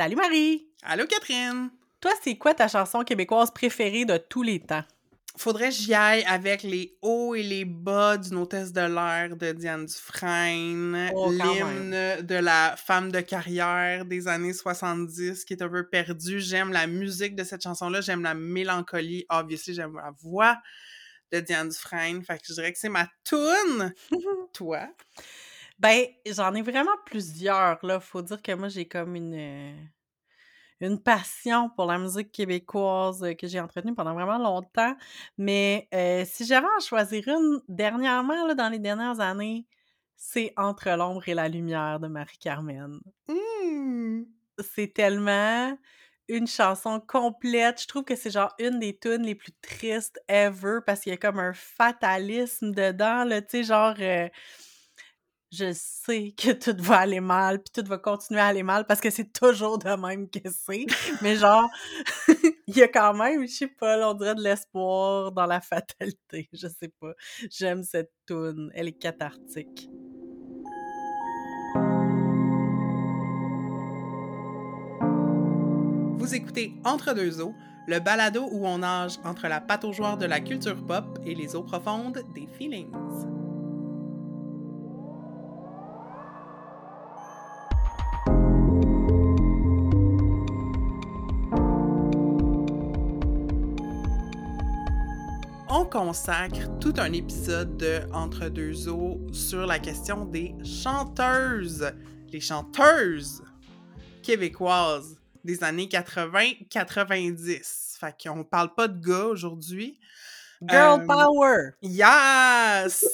Salut Marie! Allô Catherine! Toi, c'est quoi ta chanson québécoise préférée de tous les temps? Faudrait que j'y aille avec les hauts et les bas d'une hôtesse de l'air de Diane Dufresne, l'hymne de la femme de carrière des années 70 qui est un peu perdue. J'aime la musique de cette chanson-là, j'aime la mélancolie. Obviously, j'aime la voix de Diane Dufresne. Fait que je dirais que c'est ma toune. Toi? Ben, j'en ai vraiment plusieurs, là. Faut dire que moi, j'ai comme une passion pour la musique québécoise que j'ai entretenue pendant vraiment longtemps. Mais si j'avais à en choisir une dernièrement, là, dans les dernières années, c'est Entre l'ombre et la lumière de Marie-Carmen. Mmh. C'est tellement une chanson complète. Je trouve que c'est genre une des tunes les plus tristes ever parce qu'il y a comme un fatalisme dedans, là, tu sais, genre... je sais que tout va aller mal, puis tout va continuer à aller mal, parce que c'est toujours de même que c'est. Mais genre, il y a quand même, je sais pas, là, on dirait de l'espoir dans la fatalité. Je sais pas. J'aime cette toune. Elle est cathartique. Vous écoutez Entre deux eaux, le balado où on nage entre la pataugeoire de la culture pop et les eaux profondes des feelings. On consacre tout un épisode de Entre deux eaux sur la question des chanteuses, les chanteuses québécoises des années 80-90. Fait qu'on parle pas de gars aujourd'hui. Girl power! Yes!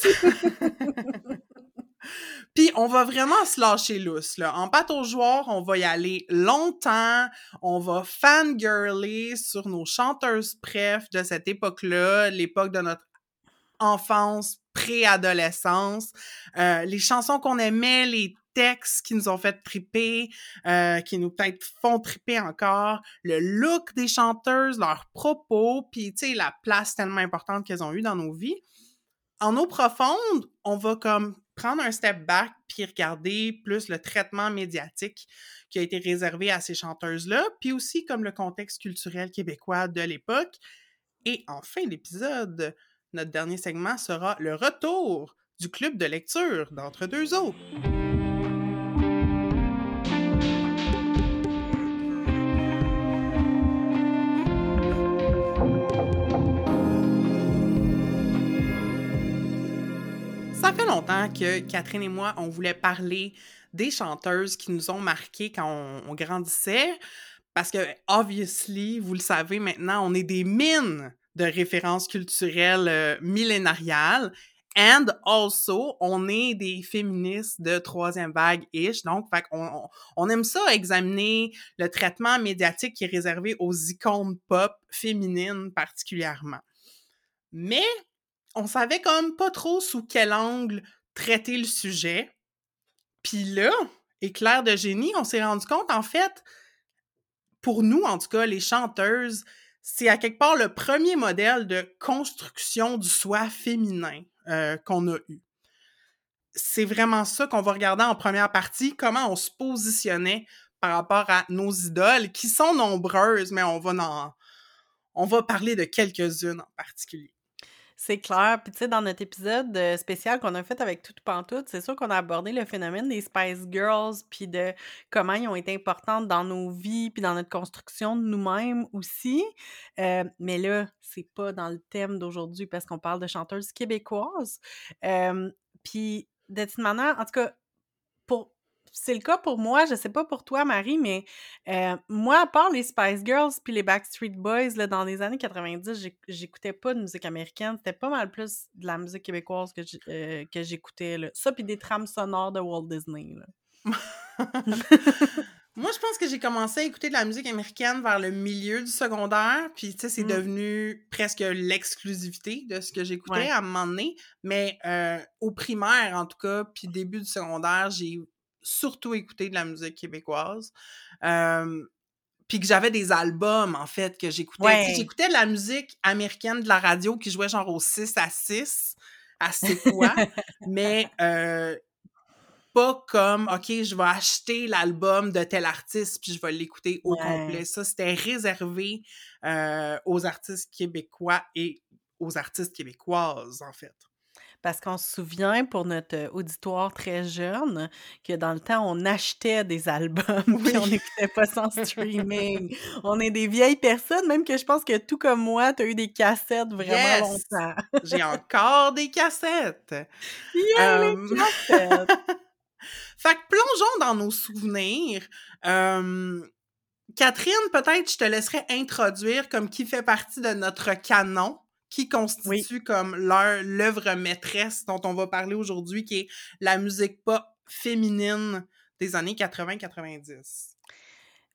Puis on va vraiment se lâcher lousse, là. En pataugeoire, on va y aller longtemps, on va fangirler sur nos chanteuses préf de cette époque-là, l'époque de notre enfance, préadolescence, les chansons qu'on aimait, les textes qui nous ont fait triper, qui nous peut-être font triper encore, le look des chanteuses, leurs propos, puis tu sais, la place tellement importante qu'elles ont eue dans nos vies. En eau profonde, on va comme prendre un step back puis regarder plus le traitement médiatique qui a été réservé à ces chanteuses-là, puis aussi comme le contexte culturel québécois de l'époque. Et en fin d'épisode, notre dernier segment sera le retour du club de lecture d'Entre deux eaux. Ça fait longtemps que Catherine et moi, on voulait parler des chanteuses qui nous ont marquées quand on grandissait, parce que, obviously, vous le savez maintenant, on est des mines de références culturelles millénariales, and also, on est des féministes de troisième vague-ish, donc fait qu'on aime ça examiner le traitement médiatique qui est réservé aux icônes pop féminines particulièrement. Mais on savait comme pas trop sous quel angle traiter le sujet. Puis là, éclair de génie, on s'est rendu compte, en fait, pour nous, en tout cas, les chanteuses, c'est à quelque part le premier modèle de construction du soi féminin qu'on a eu. C'est vraiment ça qu'on va regarder en première partie, comment on se positionnait par rapport à nos idoles, qui sont nombreuses, mais on va parler de quelques-unes en particulier. C'est clair. Puis tu sais, dans notre épisode spécial qu'on a fait avec Toute Pantoute, c'est sûr qu'on a abordé le phénomène des Spice Girls, puis de comment ils ont été importantes dans nos vies, puis dans notre construction de nous-mêmes aussi. Mais là, c'est pas dans le thème d'aujourd'hui parce qu'on parle de chanteuses québécoises. Puis de toute manière, en tout cas, c'est le cas pour moi, je sais pas pour toi, Marie, mais moi, à part les Spice Girls puis les Backstreet Boys, là, dans les années 90, j'écoutais pas de musique américaine. C'était pas mal plus de la musique québécoise que j'écoutais, là. Ça, puis des trames sonores de Walt Disney, là. Moi, je pense que j'ai commencé à écouter de la musique américaine vers le milieu du secondaire, puis tu sais, c'est devenu presque l'exclusivité de ce que j'écoutais à un moment donné. Mais au primaire, en tout cas, puis début du secondaire, j'ai surtout écouter de la musique québécoise. Puis que j'avais des albums, en fait, que j'écoutais. Ouais. Tu sais, j'écoutais de la musique américaine de la radio qui jouait genre au 6 à 6, à c'est quoi. Mais pas comme, OK, je vais acheter l'album de tel artiste puis je vais l'écouter au complet. Ça, c'était réservé aux artistes québécois et aux artistes québécoises, en fait. Parce qu'on se souvient, pour notre auditoire très jeune, que dans le temps, on achetait des albums, puis on n'écoutait pas sans streaming. On est des vieilles personnes, même que je pense que tout comme moi, tu as eu des cassettes vraiment longtemps. J'ai encore des cassettes! Les cassettes! Fait que plongeons dans nos souvenirs. Catherine, peut-être je te laisserai introduire comme qui fait partie de notre canon, qui constitue comme l'œuvre maîtresse dont on va parler aujourd'hui, qui est la musique pop féminine des années 80-90.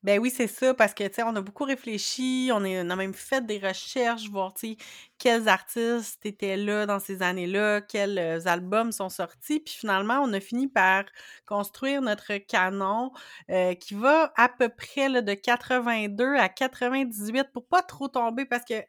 Ben oui, c'est ça, parce que, tu sais, on a beaucoup réfléchi, on a même fait des recherches, voir, tu sais, quels artistes étaient là dans ces années-là, quels albums sont sortis, puis finalement, on a fini par construire notre canon qui va à peu près là, de 82 à 98, pour pas trop tomber, parce que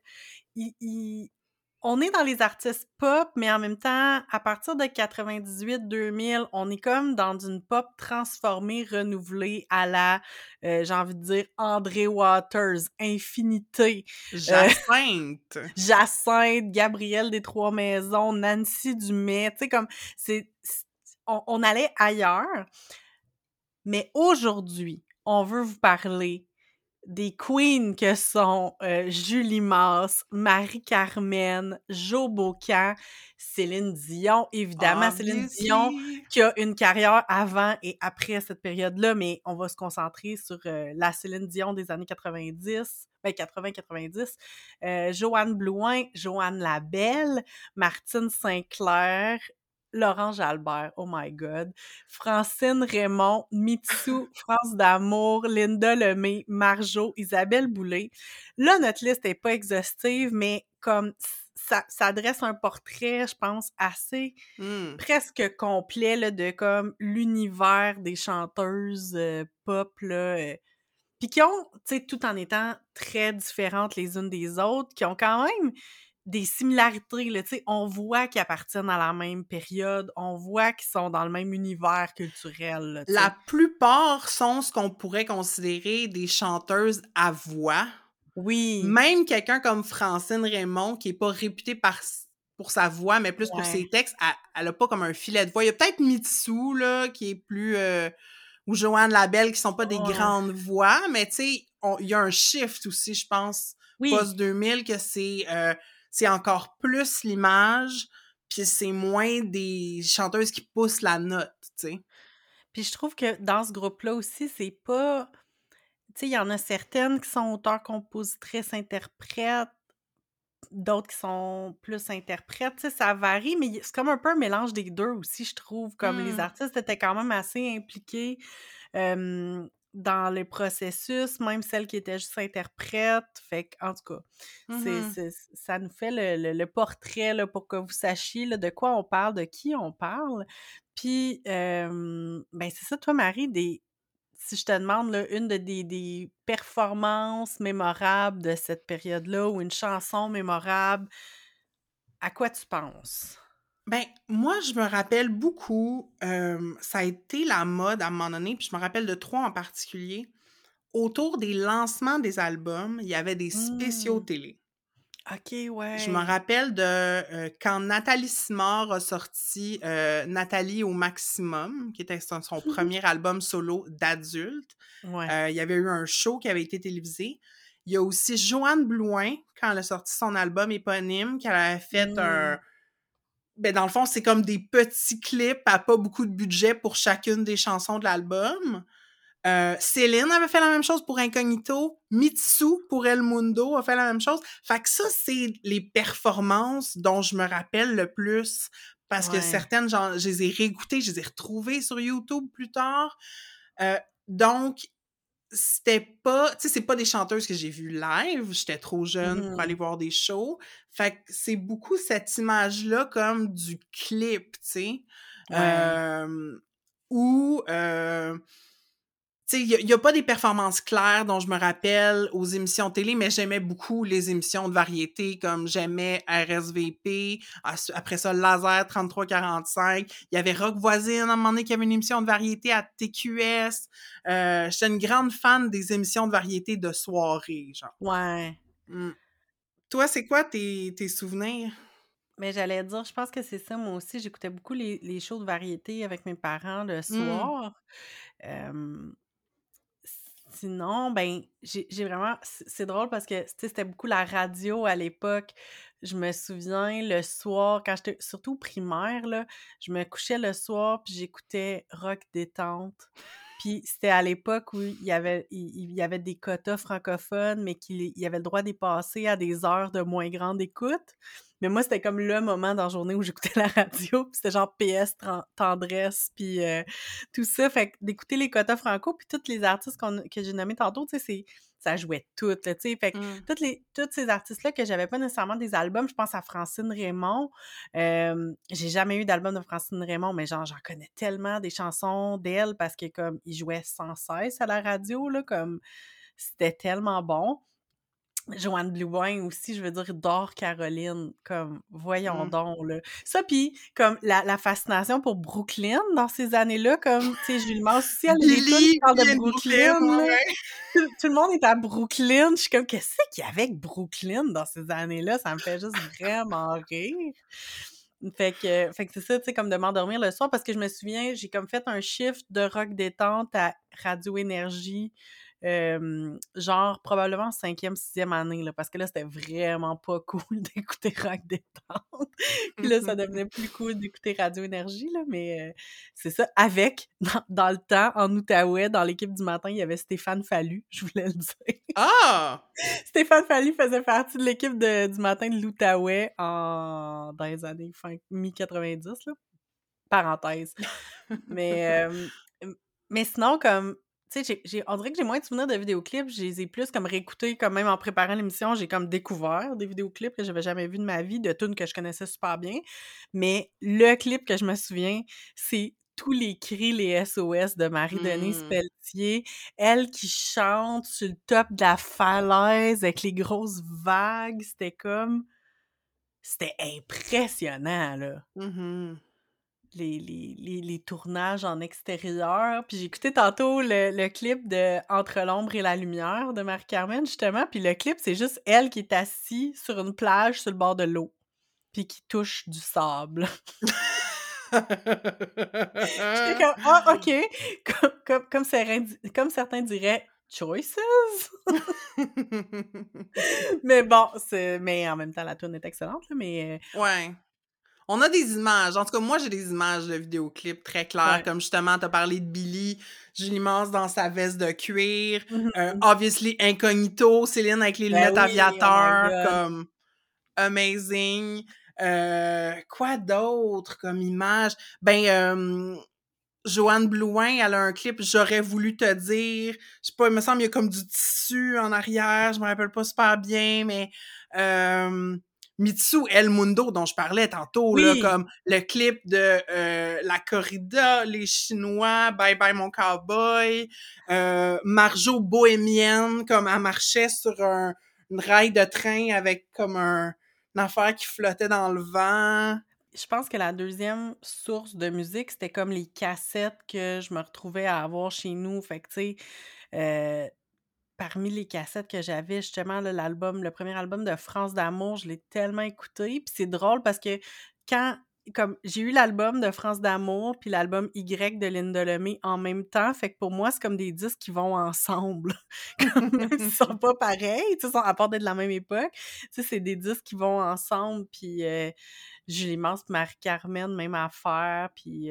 on est dans les artistes pop, mais en même temps, à partir de 98-2000, on est comme dans une pop transformée, renouvelée à la, j'ai envie de dire, André Waters, Infinité. Jacinthe! Jacinthe, Gabrielle des Trois-Maisons, Nancy Dumais, tu sais, comme, on allait ailleurs. Mais aujourd'hui, on veut vous parler des queens que sont Julie Masse, Marie-Carmen, Joe Bocan, Céline Dion, évidemment. Céline Dion qui a une carrière avant et après cette période-là, mais on va se concentrer sur la Céline Dion des années 80-90. Joanne Blouin, Joanne Labelle, Martine Sinclair, Laurence Jalbert, oh my God, Francine Raymond, Mitsou, France d'Amour, Linda Lemay, Marjo, Isabelle Boulay. Là, notre liste n'est pas exhaustive, mais comme ça dresse un portrait, je pense, assez presque complet là, de comme l'univers des chanteuses pop, là, puis qui ont, tu sais, tout en étant très différentes les unes des autres, qui ont quand même des similarités, là, tu sais, on voit qu'ils appartiennent à la même période, on voit qu'ils sont dans le même univers culturel. Là, la plupart sont ce qu'on pourrait considérer des chanteuses à voix. Oui. Même quelqu'un comme Francine Raymond, qui n'est pas réputée pour sa voix, mais plus pour ses textes, elle n'a pas comme un filet de voix. Il y a peut-être Mitsou, là, qui est plus... ou Joanne Labelle, qui ne sont pas des grandes voix, mais tu sais, il y a un shift aussi, je pense, post-2000, que c'est encore plus l'image, puis c'est moins des chanteuses qui poussent la note, tu sais. Puis je trouve que dans ce groupe-là aussi, c'est pas... Tu sais, il y en a certaines qui sont auteurs, compositrices, interprètes, d'autres qui sont plus interprètes, tu sais, ça varie, mais c'est comme un peu un mélange des deux aussi, je trouve, comme les artistes étaient quand même assez impliqués dans le processus, même celles qui étaient juste interprètes, fait que, en tout cas, ça nous fait le portrait, là, pour que vous sachiez là, de quoi on parle, de qui on parle, puis, ben c'est ça, toi, Marie, si je te demande là, une des performances mémorables de cette période-là, ou une chanson mémorable, à quoi tu penses? Ben moi, je me rappelle beaucoup, ça a été la mode à un moment donné, puis je me rappelle de trois en particulier. Autour des lancements des albums, il y avait des spéciaux télé. OK, ouais. Je me rappelle de quand Nathalie Simard a sorti Nathalie au maximum, qui était son premier album solo d'adulte. Ouais. Il y avait eu un show qui avait été télévisé. Il y a aussi Joanne Blouin, quand elle a sorti son album éponyme, qu'elle avait fait un... Ben, dans le fond, c'est comme des petits clips à pas beaucoup de budget pour chacune des chansons de l'album. Céline avait fait la même chose pour Incognito. Mitsou pour El Mundo a fait la même chose. Fait que ça, c'est les performances dont je me rappelle le plus, parce que certaines, genre, je les ai réécoutées, je les ai retrouvées sur YouTube plus tard. Donc, c'était pas... Tu sais, c'est pas des chanteuses que j'ai vues live. J'étais trop jeune pour aller voir des shows. Fait que c'est beaucoup cette image-là comme du clip, tu sais. Ou... Il n'y a pas des performances claires dont je me rappelle aux émissions télé, mais j'aimais beaucoup les émissions de variété, comme j'aimais RSVP, après ça Laser 3345, il y avait Rock Voisine, à un moment donné, qui avait une émission de variété à TQS. J'étais une grande fan des émissions de variété de soirée, genre. Ouais. Mm. Toi, c'est quoi tes souvenirs? Mais j'allais dire, je pense que c'est ça, moi aussi. J'écoutais beaucoup les shows de variété avec mes parents le soir. Sinon, ben, j'ai vraiment... C'est drôle parce que c'était beaucoup la radio à l'époque. Je me souviens, le soir, quand j'étais surtout primaire, là, je me couchais le soir puis j'écoutais Rock Détente. Puis c'était à l'époque où il y avait des quotas francophones, mais qu'il y avait le droit d'y passer à des heures de moins grande écoute. Mais moi, c'était comme le moment dans la journée où j'écoutais la radio, puis c'était genre PS, Tendresse, puis tout ça. Fait que d'écouter les quotas franco, puis tous les artistes que j'ai nommés tantôt, tu sais, ça jouait tout, là, tu sais. Fait que tous ces artistes-là que j'avais pas nécessairement des albums, je pense à Francine Raymond. J'ai jamais eu d'album de Francine Raymond, mais genre, j'en connais tellement des chansons d'elle, parce que comme, ils jouaient sans cesse à la radio, là, comme, c'était tellement bon. Joanne Blouin aussi, je veux dire, d'or Caroline, comme, voyons donc, là. Ça, puis, comme, la fascination pour Brooklyn dans ces années-là, comme, tu sais, Julie Masse aussi, elle parle de Brooklyn, là. Ouais. Tout le monde est à Brooklyn, je suis comme, qu'est-ce qu'il y avait avec Brooklyn dans ces années-là? Ça me fait juste vraiment rire. Fait que c'est ça, tu sais, comme de m'endormir le soir, parce que je me souviens, j'ai comme fait un shift de Rock Détente à Radio Énergie, genre probablement 5e, 6e année, là, parce que là, c'était vraiment pas cool d'écouter Rock Détente. Puis là, ça devenait plus cool d'écouter Radio Énergie, là, mais c'est ça. Avec, dans le temps, en Outaouais, dans l'équipe du matin, il y avait Stéphane Fallu, je voulais le dire. Ah! Stéphane Fallu faisait partie de l'équipe du matin de l'Outaouais dans les années mi-90, là. Parenthèse. Mais sinon, comme... Tu sais, on dirait que j'ai moins de souvenirs de vidéoclips, je les ai plus comme réécoutés, comme même en préparant l'émission, j'ai comme découvert des vidéoclips que j'avais jamais vus de ma vie, de tunes que je connaissais super bien, mais le clip que je me souviens, c'est tous les cris, les SOS de Marie-Denise Pelletier, elle qui chante sur le top de la falaise avec les grosses vagues, c'était impressionnant, là. Les tournages en extérieur. Puis j'ai écouté tantôt le clip de Entre l'ombre et la lumière de Marie-Carmen, justement. Puis le clip, c'est juste elle qui est assise sur une plage sur le bord de l'eau, puis qui touche du sable. J'étais comme, ah, OK! Comme certains diraient, Choices! Mais bon, mais en même temps, la tourne est excellente, là, mais... Ouais. On a des images. En tout cas, moi, j'ai des images de vidéoclips très claires, ouais. Comme justement, t'as parlé de Billy, Julie Masse dans sa veste de cuir, Obviously Incognito, Céline avec les lunettes aviateurs, comme amazing. Quoi d'autre comme image? Joanne Blouin, elle a un clip « J'aurais voulu te dire ». Je sais pas, il me semble qu'il y a comme du tissu en arrière, je me rappelle pas super bien, mais... Mitsou, El Mundo, dont je parlais tantôt, là, comme le clip de La Corrida, Les Chinois, Bye Bye Mon Cowboy, Marjo bohémienne, comme elle marchait sur une rail de train avec comme une affaire qui flottait dans le vent. Je pense que la deuxième source de musique, c'était comme les cassettes que je me retrouvais à avoir chez nous. Fait que, tu sais... Parmi les cassettes que j'avais, justement, là, le premier album de France d'Amour, je l'ai tellement écouté. Puis c'est drôle parce que comme j'ai eu l'album de France d'Amour puis l'album Y de Linda Lemay en même temps, fait que pour moi, c'est comme des disques qui vont ensemble. Même s'ils sont pas pareils, ils sont à part d'être de la même époque. Tu sais, c'est des disques qui vont ensemble, puis Julie Masse, Marie-Carmen, même affaire, puis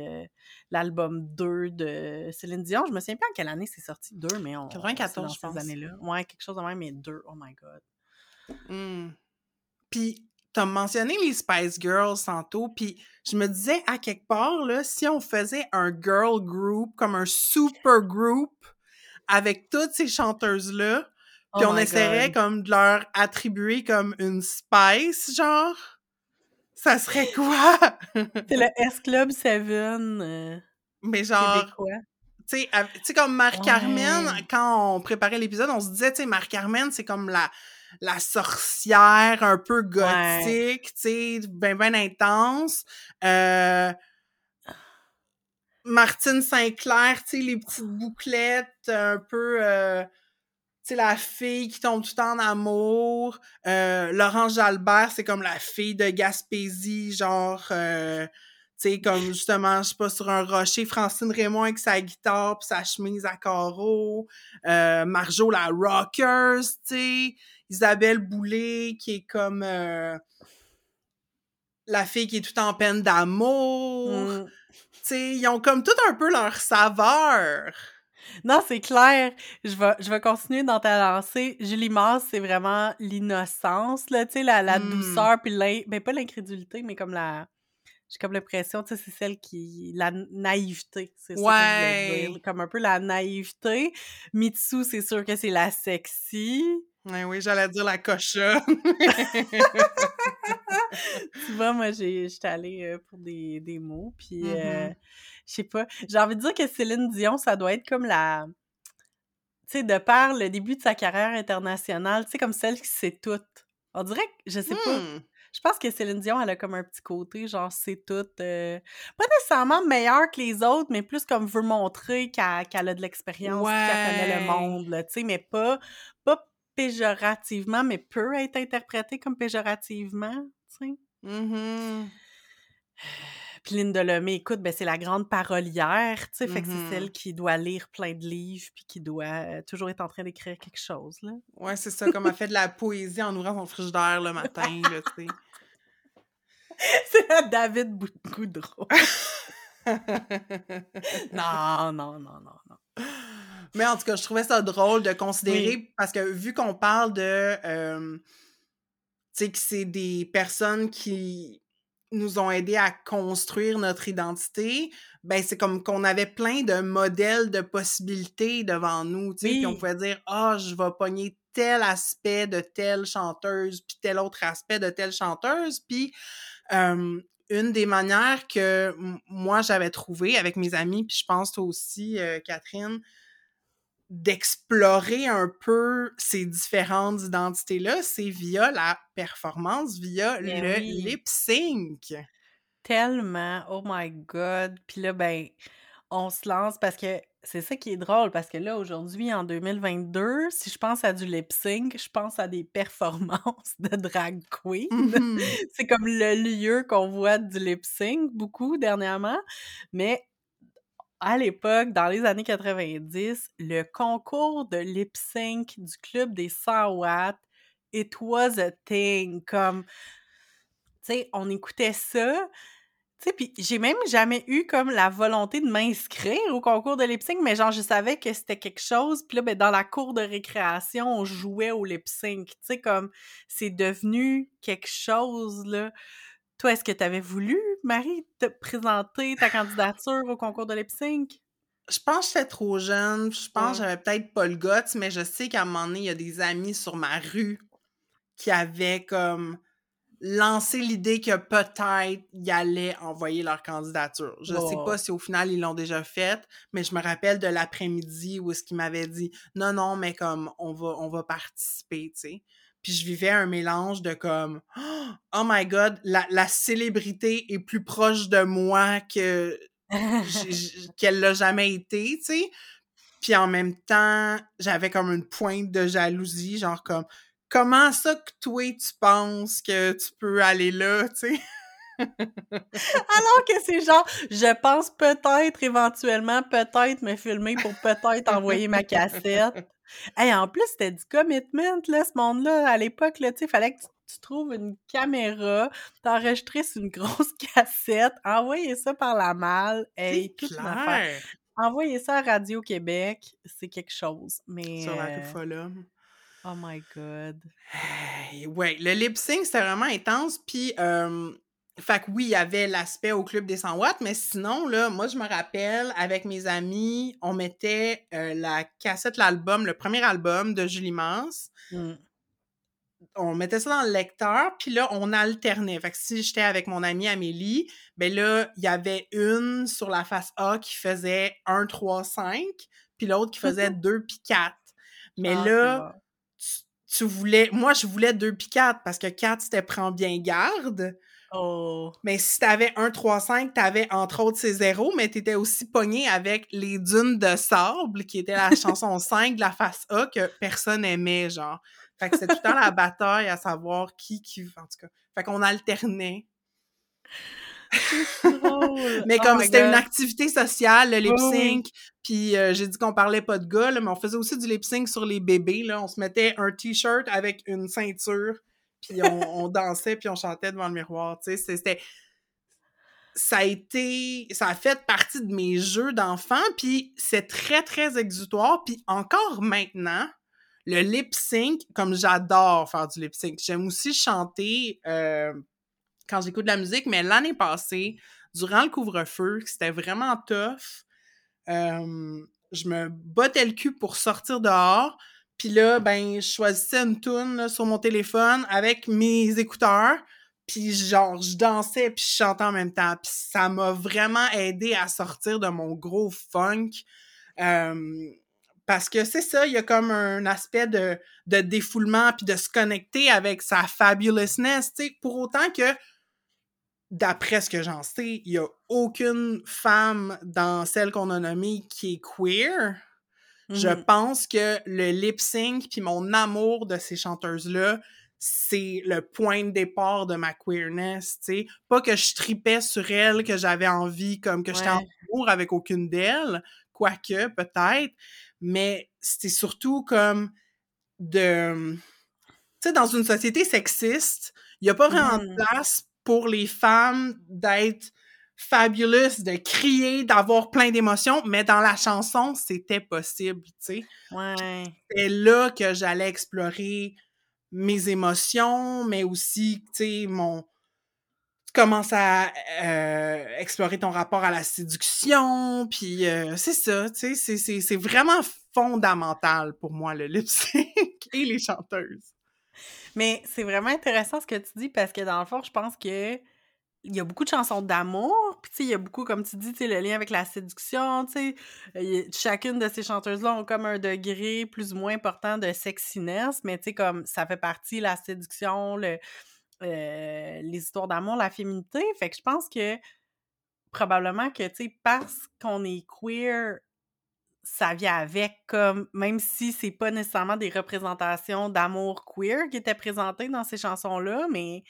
l'album 2 de Céline Dion. Je me souviens pas en quelle année c'est sorti, 2, mais on... 94, je pense. Ces années-là. Ouais, quelque chose de même, mais 2, oh my God. Mm. Puis, t'as mentionné les Spice Girls tantôt, puis je me disais, à quelque part, là, si on faisait un girl group, comme un super group, avec toutes ces chanteuses-là, puis on essaierait comme de leur attribuer comme une Spice, genre... Ça serait quoi? C'est le S Club 7. Mais genre, tu Tu sais, comme Marie-Carmen, quand on préparait l'épisode, on se disait, tu sais, Marie-Carmen, c'est comme la sorcière un peu gothique, tu sais, ben intense. Martine Sinclair, tu sais, les petites bouclettes, un peu... c'est la fille qui tombe tout le temps en amour. Laurence Jalbert, c'est comme la fille de Gaspésie, genre, tu sais, comme justement, je sais pas, sur un rocher. Francine Raymond avec sa guitare pis sa chemise à carreaux. Marjo, la rockers, tu sais. Isabelle Boulay, qui est comme la fille qui est tout en peine d'amour. Mm. Tu sais, ils ont comme tout un peu leur saveur. Non, c'est clair. Je vais continuer dans ta lancée. Julie Masse, c'est vraiment l'innocence, là, tu sais, la douceur, puis ben pas l'incrédulité, mais comme j'ai comme l'impression, tu sais, c'est celle qui... La naïveté, c'est ça que je voulais dire. Comme un peu la naïveté. Mitsou, c'est sûr que c'est la sexy. Ouais, oui, j'allais dire la cochonne. Tu vois, moi, j'étais allée pour des mots, puis je sais pas. J'ai envie de dire que Céline Dion, ça doit être comme la... Tu sais, de par le début de sa carrière internationale, tu sais, comme celle qui sait tout. On dirait que, je sais pas, je pense que Céline Dion, elle a comme un petit côté, genre, sait tout. Pas nécessairement meilleure que les autres, mais plus comme veut montrer qu'elle a de l'expérience, qu'elle connaît le monde, là, tu sais, mais pas péjorativement, mais peut être interprétée comme péjorativement, tu sais. Puis Linda Lemay, écoute, ben c'est la grande parolière, tu sais, fait que c'est celle qui doit lire plein de livres puis qui doit toujours être en train d'écrire quelque chose, là. Ouais, c'est ça, comme elle fait de la poésie en ouvrant son frigidaire le matin, là, tu sais. C'est la David Goudreau. Non. Mais en tout cas, je trouvais ça drôle de considérer, parce que vu qu'on parle de... tu sais, que c'est des personnes qui nous ont aidés à construire notre identité, ben c'est comme qu'on avait plein de modèles de possibilités devant nous, tu sais, puis on pouvait dire « Ah, je vais pogner tel aspect de telle chanteuse, puis tel autre aspect de telle chanteuse », puis une des manières que moi, j'avais trouvé avec mes amis, puis je pense toi aussi, Catherine, d'explorer un peu ces différentes identités-là, c'est via la performance, via le lip-sync. Tellement! Oh my God! Puis là, ben, on se lance parce que c'est ça qui est drôle, parce que là, aujourd'hui, en 2022, si je pense à du lip-sync, je pense à des performances de drag queen. C'est comme le lieu qu'on voit du lip-sync beaucoup dernièrement, mais à l'époque, dans les années 90, le concours de lip-sync du club des 100 watts, it was a thing, comme, tu sais, on écoutait ça, tu sais, puis j'ai même jamais eu comme la volonté de m'inscrire au concours de lip-sync, mais genre, je savais que c'était quelque chose, puis là, ben, dans la cour de récréation, on jouait au lip-sync, tu sais, comme, c'est devenu quelque chose, là. Toi, est-ce que tu avais voulu, Marie, te présenter ta candidature au concours de lip-sync? Je pense que j'étais trop jeune. Je pense que j'avais peut-être pas le guts, mais je sais qu'à un moment donné, il y a des amis sur ma rue qui avaient comme lancé l'idée que peut-être ils allaient envoyer leur candidature. Je sais pas si au final, ils l'ont déjà faite, mais je me rappelle de l'après-midi où est-ce qu'ils m'avaient dit « Non, mais comme, on va participer, tu sais. » Puis je vivais un mélange de comme « Oh my God, la célébrité est plus proche de moi que qu'elle l'a jamais été, tu sais. » Puis en même temps, j'avais comme une pointe de jalousie, genre comme « Comment ça que toi, tu penses que tu peux aller là, tu sais? » Alors que c'est genre, je pense peut-être, éventuellement, peut-être me filmer pour peut-être envoyer ma cassette. Hey, en plus, c'était du commitment, là, ce monde-là, à l'époque, là, tu sais, fallait que tu trouves une caméra, t'enregistrer sur une grosse cassette, envoyer ça par la malle, hey, toute l'affaire. Envoyer ça à Radio-Québec, c'est quelque chose, mais... Sur la rue Follum. Oh my God. Hey, ouais, le lip-sync, c'était vraiment intense, puis... Fait que oui, il y avait l'aspect au Club des 100 watts, mais sinon, là, moi, je me rappelle, avec mes amis, on mettait la cassette, l'album, le premier album de Julie Masse. on mettait ça dans le lecteur, puis là, on alternait. Fait que si j'étais avec mon amie Amélie, ben là, il y avait une sur la face A qui faisait 1, 3, 5, puis l'autre qui faisait 2 puis 4. Mais là, tu voulais... Moi, je voulais 2 puis 4, parce que 4, c'était « prends bien garde ». Oh. Mais si t'avais 1, 3, 5, t'avais entre autres ces zéros, mais t'étais aussi pogné avec les dunes de sable, qui était la chanson 5 de la face A que personne aimait, genre. Fait que c'était tout le temps la bataille à savoir qui, en tout cas. Fait qu'on alternait. C'est drôle. Mais comme c'était une activité sociale, le lip-sync, puis j'ai dit qu'on parlait pas de gars, là, mais on faisait aussi du lip-sync sur les bébés, là. On se mettait un t-shirt avec une ceinture. Puis on dansait, puis on chantait devant le miroir, tu sais, c'était... Ça a fait partie de mes jeux d'enfant, puis c'est très, très exutoire, puis encore maintenant, le lip-sync, comme j'adore faire du lip-sync, j'aime aussi chanter quand j'écoute de la musique, mais l'année passée, durant le couvre-feu, c'était vraiment tough, je me battais le cul pour sortir dehors. Puis là, ben, je choisissais une toune là, sur mon téléphone avec mes écouteurs. Puis genre, je dansais puis je chantais en même temps. Puis ça m'a vraiment aidé à sortir de mon gros funk. Parce que c'est ça, il y a comme un aspect de défoulement puis de se connecter avec sa fabulousness. Tu sais, pour autant que, d'après ce que j'en sais, il y a aucune femme dans celle qu'on a nommée qui est queer. Je pense que le lip-sync puis mon amour de ces chanteuses-là, c'est le point de départ de ma queerness, tu sais. Pas que je tripais sur elles, que j'avais envie, comme que j'étais en amour avec aucune d'elles, quoique, peut-être, mais c'était surtout comme de... Tu sais, dans une société sexiste, il n'y a pas vraiment de place pour les femmes d'être... fabulous, de crier, d'avoir plein d'émotions, mais dans la chanson, c'était possible, tu sais. Ouais. C'est là que j'allais explorer mes émotions, mais aussi, tu sais, tu commences à explorer ton rapport à la séduction, puis c'est ça, tu sais, c'est vraiment fondamental pour moi, le lip-sync et les chanteuses. Mais c'est vraiment intéressant ce que tu dis, parce que dans le fond, je pense que il y a beaucoup de chansons d'amour, puis tu sais, il y a beaucoup, comme tu dis, tu sais, le lien avec la séduction, tu sais, chacune de ces chanteuses-là ont comme un degré plus ou moins important de sexiness, mais tu sais, comme ça fait partie, la séduction, les histoires d'amour, la féminité, fait que je pense que probablement que, tu sais, parce qu'on est queer, ça vient avec, comme, même si c'est pas nécessairement des représentations d'amour queer qui étaient présentées dans ces chansons-là, mais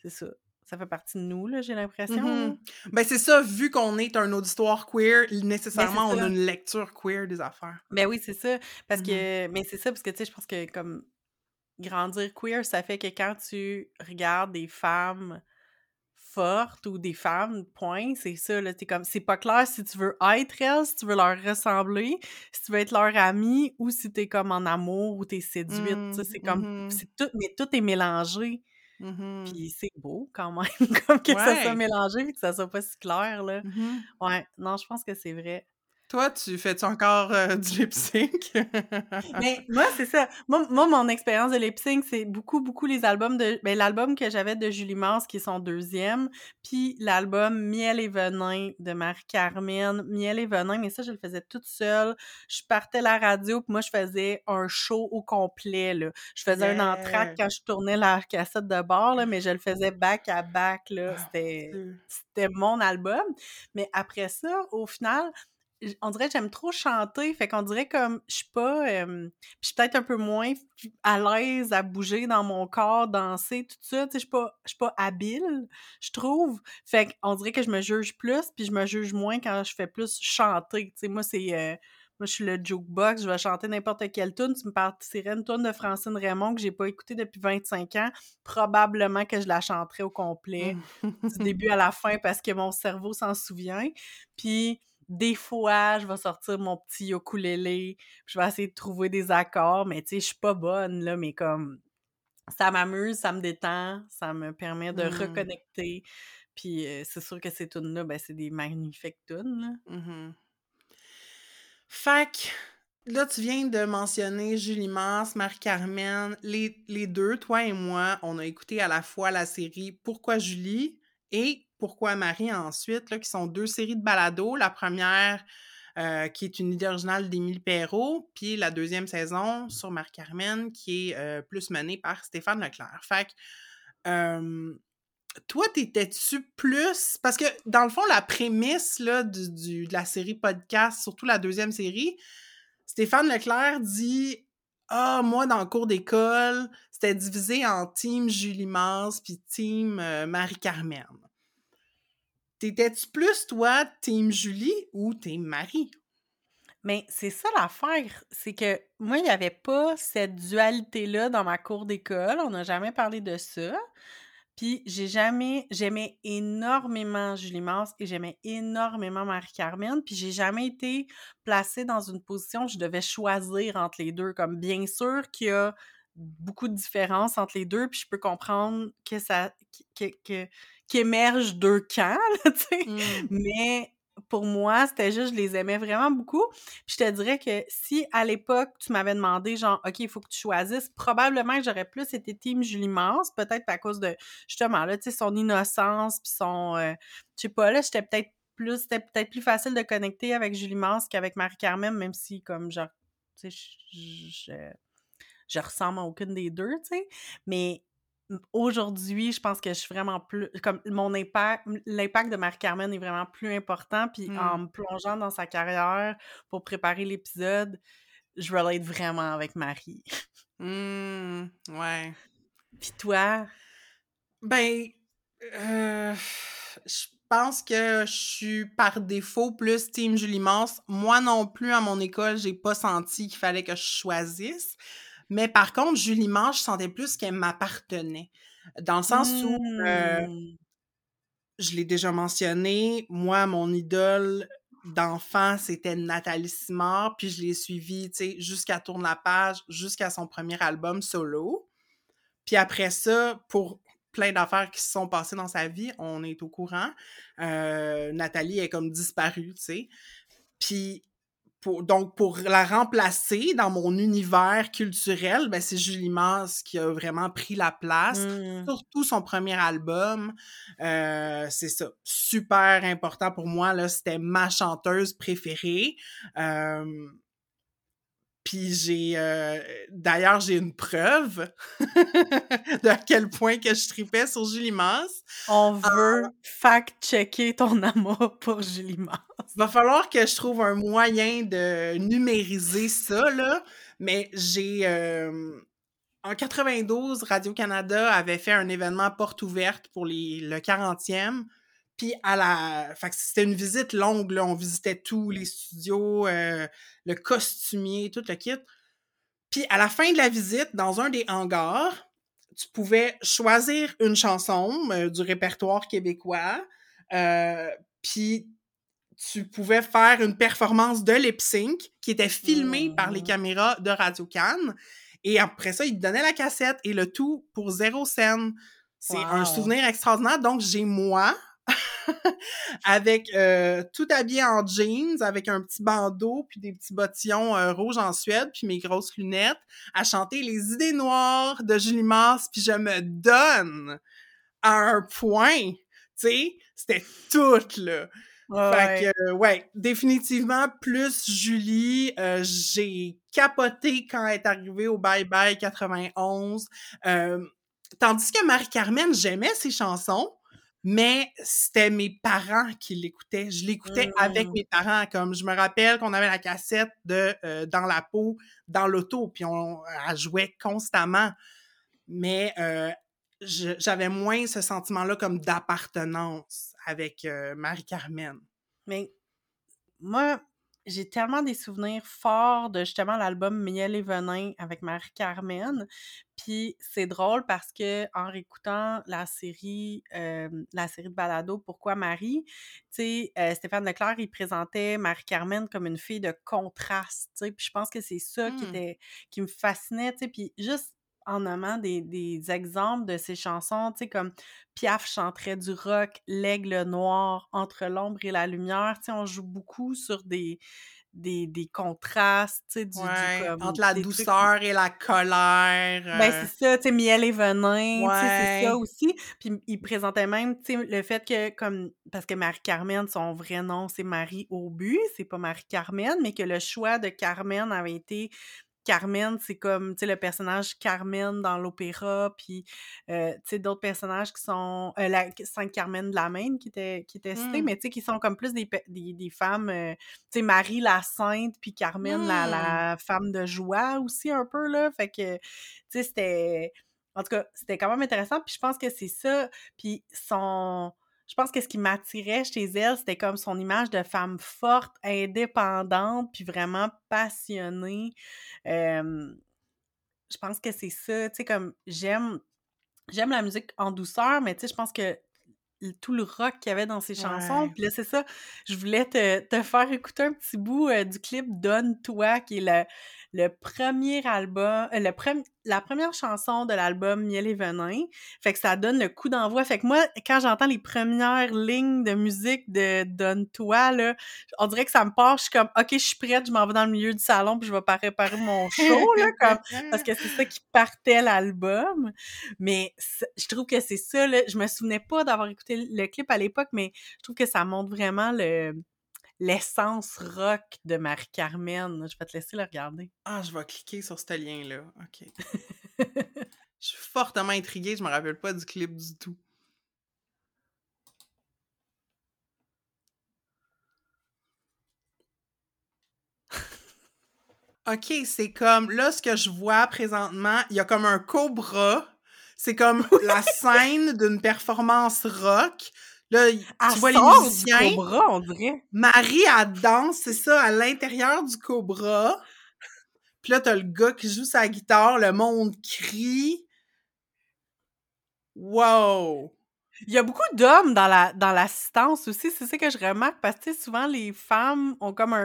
c'est ça. Ça fait partie de nous, là, j'ai l'impression. Ben c'est ça, vu qu'on est un auditoire queer, nécessairement, on a une lecture queer des affaires. Ben oui, c'est ça. Parce que... Mais c'est ça, parce que, tu sais, je pense que, comme, grandir queer, ça fait que quand tu regardes des femmes fortes ou des femmes, point, c'est ça, là, t'es comme... C'est pas clair si tu veux être elles, si tu veux leur ressembler, si tu veux être leur amie, ou si t'es comme en amour, ou t'es séduite, tu sais, c'est comme... C'est tout, mais tout est mélangé. Puis c'est beau quand même, comme que ça soit mélangé et que ça soit pas si clair, là. Ouais, non, je pense que c'est vrai. Toi, tu fais-tu encore du lip-sync? Mais moi, c'est ça. Moi, mon expérience de lip-sync, c'est beaucoup les albums de... Ben, l'album que j'avais de Julie Masse, qui est son deuxième, puis l'album Miel et Venin de Marie-Carmen. Miel et Venin, mais ça, je le faisais toute seule. Je partais la radio, puis moi, je faisais un show au complet, là. Je faisais un entracte quand je tournais la cassette de bord, là, mais je le faisais back-à-back, là. C'était mon album. Mais après ça, au final... On dirait que j'aime trop chanter, fait qu'on dirait comme je suis pas... je suis peut-être un peu moins à l'aise à bouger dans mon corps, danser, tout ça, tu sais, je suis pas habile, je trouve. Fait qu'on dirait que je me juge plus, puis je me juge moins quand je fais plus chanter, tu sais, moi c'est... Moi, je suis le jukebox, je vais chanter n'importe quelle tune. Tu me partirais une tune de Francine Raymond que j'ai pas écoutée depuis 25 ans. Probablement que je la chanterais au complet, du début à la fin, parce que mon cerveau s'en souvient. Puis... Des fois, je vais sortir mon petit ukulélé, je vais essayer de trouver des accords, mais tu sais, je suis pas bonne, là, mais comme, ça m'amuse, ça me détend, ça me permet de reconnecter, puis c'est sûr que ces tunes-là, ben, c'est des magnifiques tunes, là. Fait que, Là, tu viens de mentionner Julie Masse, Marie-Carmen. Les deux, toi et moi, on a écouté à la fois la série Pourquoi Julie et Pourquoi Marie ensuite, là, qui sont deux séries de balados. La première, qui est une idée originale d'Émile Perrault, puis la deuxième saison sur Marie-Carmen, qui est plus menée par Stéphane Leclerc. Fait que, toi, t'étais-tu plus... Parce que, dans le fond, la prémisse là, de la série podcast, surtout la deuxième série... Stéphane Leclerc dit « Ah, moi, dans le cours d'école, c'était divisé en team Julie Masse puis team Marie-Carmen. » T'étais-tu plus, toi, team Julie ou team Marie? Mais c'est ça l'affaire, c'est que moi, il n'y avait pas cette dualité-là dans ma cour d'école, on n'a jamais parlé de ça. Puis j'aimais énormément Julie Masse et j'aimais énormément Marie-Carmen, puis j'ai jamais été placée dans une position où je devais choisir entre les deux, comme bien sûr qu'il y a beaucoup de différences entre les deux, puis je peux comprendre que ça qu'émergent deux camps, là, tu sais, mais pour moi, c'était juste, je les aimais vraiment beaucoup. Puis je te dirais que si, à l'époque, tu m'avais demandé, genre, OK, il faut que tu choisisses, probablement que j'aurais plus été team Julie Masse, peut-être à cause de, justement, là, tu sais, son innocence, puis son... je sais pas, là, c'était peut-être plus facile de connecter avec Julie Masse qu'avec Marie-Carmen, même si, comme, genre, tu sais, je ressemble à aucune des deux, tu sais, mais... Aujourd'hui, je pense que je suis vraiment plus... Comme mon impact, l'impact de Marie-Carmen est vraiment plus important, puis en me plongeant dans sa carrière pour préparer l'épisode, je relate vraiment avec Marie. Ouais. Puis toi? Ben, je pense que je suis par défaut plus team Julie Masse. Moi non plus, à mon école, j'ai pas senti qu'il fallait que je choisisse. Mais par contre, Julie Masse, je sentais plus qu'elle m'appartenait. Dans le sens où, je l'ai déjà mentionné, moi, mon idole d'enfant, c'était Nathalie Simard, puis je l'ai suivie, tu sais, jusqu'à Tourne la page, jusqu'à son premier album solo. Puis après ça, pour plein d'affaires qui se sont passées dans sa vie, on est au courant, Nathalie est comme disparue, tu sais. Puis... Donc, pour la remplacer dans mon univers culturel, ben c'est Julie Masse qui a vraiment pris la place. Surtout son premier album. C'est ça. Super important pour moi. Là, c'était ma chanteuse préférée. Puis d'ailleurs, j'ai une preuve de à quel point que je tripais sur Julie Masse. On veut fact-checker ton amour pour Julie Masse. Va falloir que je trouve un moyen de numériser ça, là. Mais j'ai... en 92, Radio-Canada avait fait un événement porte ouverte pour le 40e. Puis fait que c'était une visite longue, là. On visitait tous les studios, le costumier, tout le kit. Puis à la fin de la visite, dans un des hangars, tu pouvais choisir une chanson du répertoire québécois, puis tu pouvais faire une performance de lip-sync qui était filmée par les caméras de Radio-Can. Et après ça, ils te donnaient la cassette et le tout pour 0 cent. C'est un souvenir extraordinaire. Donc, j'ai moi... avec tout habillé en jeans, avec un petit bandeau puis des petits bottillons rouges en suède puis mes grosses lunettes, à chanter les idées noires de Julie Masse, puis je me donne à un point, tu sais, c'était tout, là. Fait que, ouais, définitivement, plus Julie, j'ai capoté quand elle est arrivée au Bye Bye 91, tandis que Marie-Carmen, j'aimais ses chansons, mais c'était mes parents qui l'écoutaient. Je l'écoutais avec mes parents. Comme je me rappelle qu'on avait la cassette de Dans la peau, dans l'auto, puis elle jouait constamment. Mais j'avais moins ce sentiment-là comme d'appartenance avec Marie-Carmen. Mais moi, j'ai tellement des souvenirs forts de justement l'album Miel et Venin avec Marie-Carmen. Puis c'est drôle parce que en réécoutant la série de balado Pourquoi Marie, tu sais, Stéphane Leclerc, il présentait Marie-Carmen comme une fille de contraste, tu sais. Puis je pense que c'est ça qui me fascinait, tu sais. Puis juste en nommant des exemples de ces chansons, tu sais, comme Piaf chanterait du rock, L'Aigle noir, Entre l'ombre et la lumière, tu sais, on joue beaucoup sur des des contrastes, tu sais, du comme, entre la douceur et la colère. Ben c'est ça, tu sais, miel et venin, tu sais, c'est ça aussi. Puis il présentait même, tu sais, le fait que comme parce que Marie-Carmen, son vrai nom c'est Marie Aubu, c'est pas Marie-Carmen, mais que le choix de Carmen avait été Carmen, c'est comme, tu sais, le personnage Carmen dans l'opéra, puis, tu sais, d'autres personnages qui sont... Sainte-Carmen de la Maine qui était citée, mais, tu sais, qui sont comme plus des femmes... tu sais, Marie la Sainte, puis Carmen la femme de joie aussi, un peu, là. Fait que, tu sais, c'était... En tout cas, c'était quand même intéressant, puis je pense que c'est ça. Puis son... Je pense que ce qui m'attirait chez elle, c'était comme son image de femme forte, indépendante, puis vraiment passionnée. Je pense que c'est ça, tu sais, comme j'aime la musique en douceur, mais tu sais, je pense que tout le rock qu'il y avait dans ses chansons, puis là, c'est ça, je voulais te faire écouter un petit bout du clip « Donne-toi », qui est le premier album, la première chanson de l'album Miel et Venin. Fait que ça donne le coup d'envoi. Fait que moi, quand j'entends les premières lignes de musique de Donne-toi, là, on dirait que ça me part. Je suis comme, OK, je suis prête, je m'en vais dans le milieu du salon puis je vais préparer mon show, là, comme, parce que c'est ça qui partait l'album. Mais je trouve que c'est ça, là. Je me souvenais pas d'avoir écouté le clip à l'époque, mais je trouve que ça montre vraiment l'essence rock de Marie-Carmen. Je vais te laisser le regarder. Ah, je vais cliquer sur ce lien-là. OK. Je suis fortement intriguée. Je me rappelle pas du clip du tout. OK, c'est comme... Là, ce que je vois présentement, il y a comme un cobra. C'est comme la scène d'une performance rock. Là, tu vois les musiciens. Cobra, on dirait. Marie, elle danse, c'est ça, à l'intérieur du cobra. Puis là, t'as le gars qui joue sa guitare, le monde crie. Wow! Il y a beaucoup d'hommes dans l'assistance aussi, c'est ça que je remarque, parce que souvent les femmes ont comme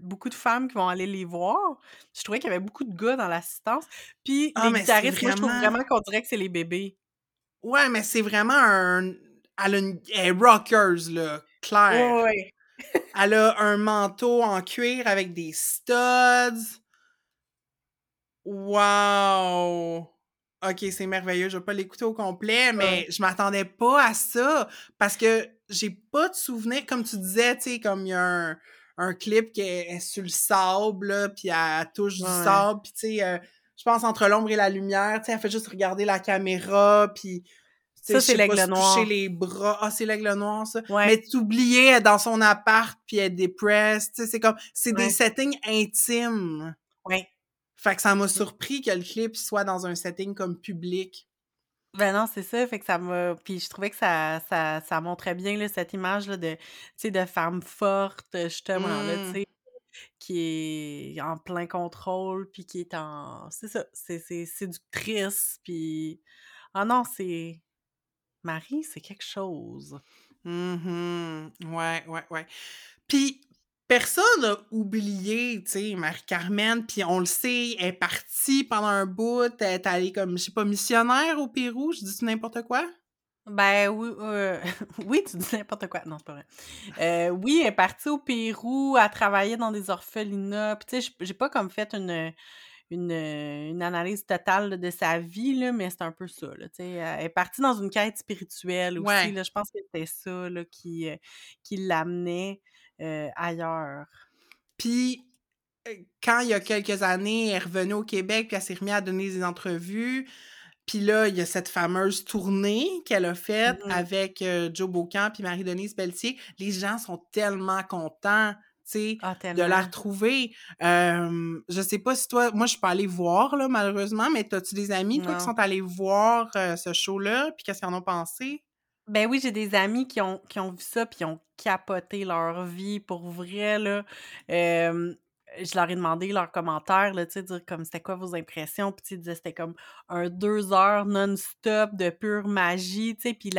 beaucoup de femmes qui vont aller les voir. Je trouvais qu'il y avait beaucoup de gars dans l'assistance. Puis les guitaristes, moi, je trouve vraiment qu'on dirait que c'est les bébés. Ouais, mais c'est vraiment un... Elle est rockers, là, claire. Ouais. Elle a un manteau en cuir avec des studs. Wow! OK, c'est merveilleux. Je vais pas l'écouter au complet, mais je m'attendais pas à ça parce que j'ai pas de souvenir. Comme tu disais, tu sais, comme il y a un clip qui est sur le sable, là, puis elle touche du sable, puis tu sais, je pense entre l'ombre et la lumière, tu sais, elle fait juste regarder la caméra, puis... Ça, c'est l'aigle noir. Toucher les bras. Ah, c'est l'aigle noir, ça. Ouais. Mais t'oublier, elle est dans son appart, puis elle est dépressed. Tu sais, c'est comme... C'est des settings intimes. Oui. Fait que ça m'a surpris que le clip soit dans un setting comme public. Ben non, c'est ça. Fait que ça m'a... Puis je trouvais que ça montrait bien, là, cette image, là, de... Tu sais, de femme forte, justement, là, tu sais, qui est en plein contrôle, puis qui est en... C'est ça. C'est séductrice, puis... Ah non, c'est... Marie, c'est quelque chose. Ouais. Puis, personne n'a oublié, tu sais, Marie-Carmen, puis on le sait, elle est partie pendant un bout, elle est allée comme, je sais pas, missionnaire au Pérou, je dis n'importe quoi? Ben oui, oui, tu dis n'importe quoi. Non, c'est pas vrai. Oui, elle est partie au Pérou, elle travaillait dans des orphelinats, puis tu sais, j'ai pas comme fait une analyse totale de sa vie, là, mais c'est un peu ça, là, t'sais. Elle est partie dans une quête spirituelle aussi, là, je pense que c'était ça là, qui l'amenait ailleurs. Puis, quand il y a quelques années, elle revenait au Québec, puis elle s'est remise à donner des entrevues, puis là, il y a cette fameuse tournée qu'elle a faite avec Joe Bocan puis Marie-Denise Pelletier. Les gens sont tellement contents de la retrouver. Je sais pas si toi... Moi, je suis pas allée voir, là, malheureusement, mais t'as-tu des amis, toi, qui sont allés voir ce show-là, puis qu'est-ce qu'ils en ont pensé? Ben oui, j'ai des amis qui ont vu ça, puis ils ont capoté leur vie, pour vrai, là. Je leur ai demandé leurs commentaires, là, tu sais, dire comme c'était quoi vos impressions, puis tu disais c'était comme 2 heures non-stop de pure magie, tu sais, puis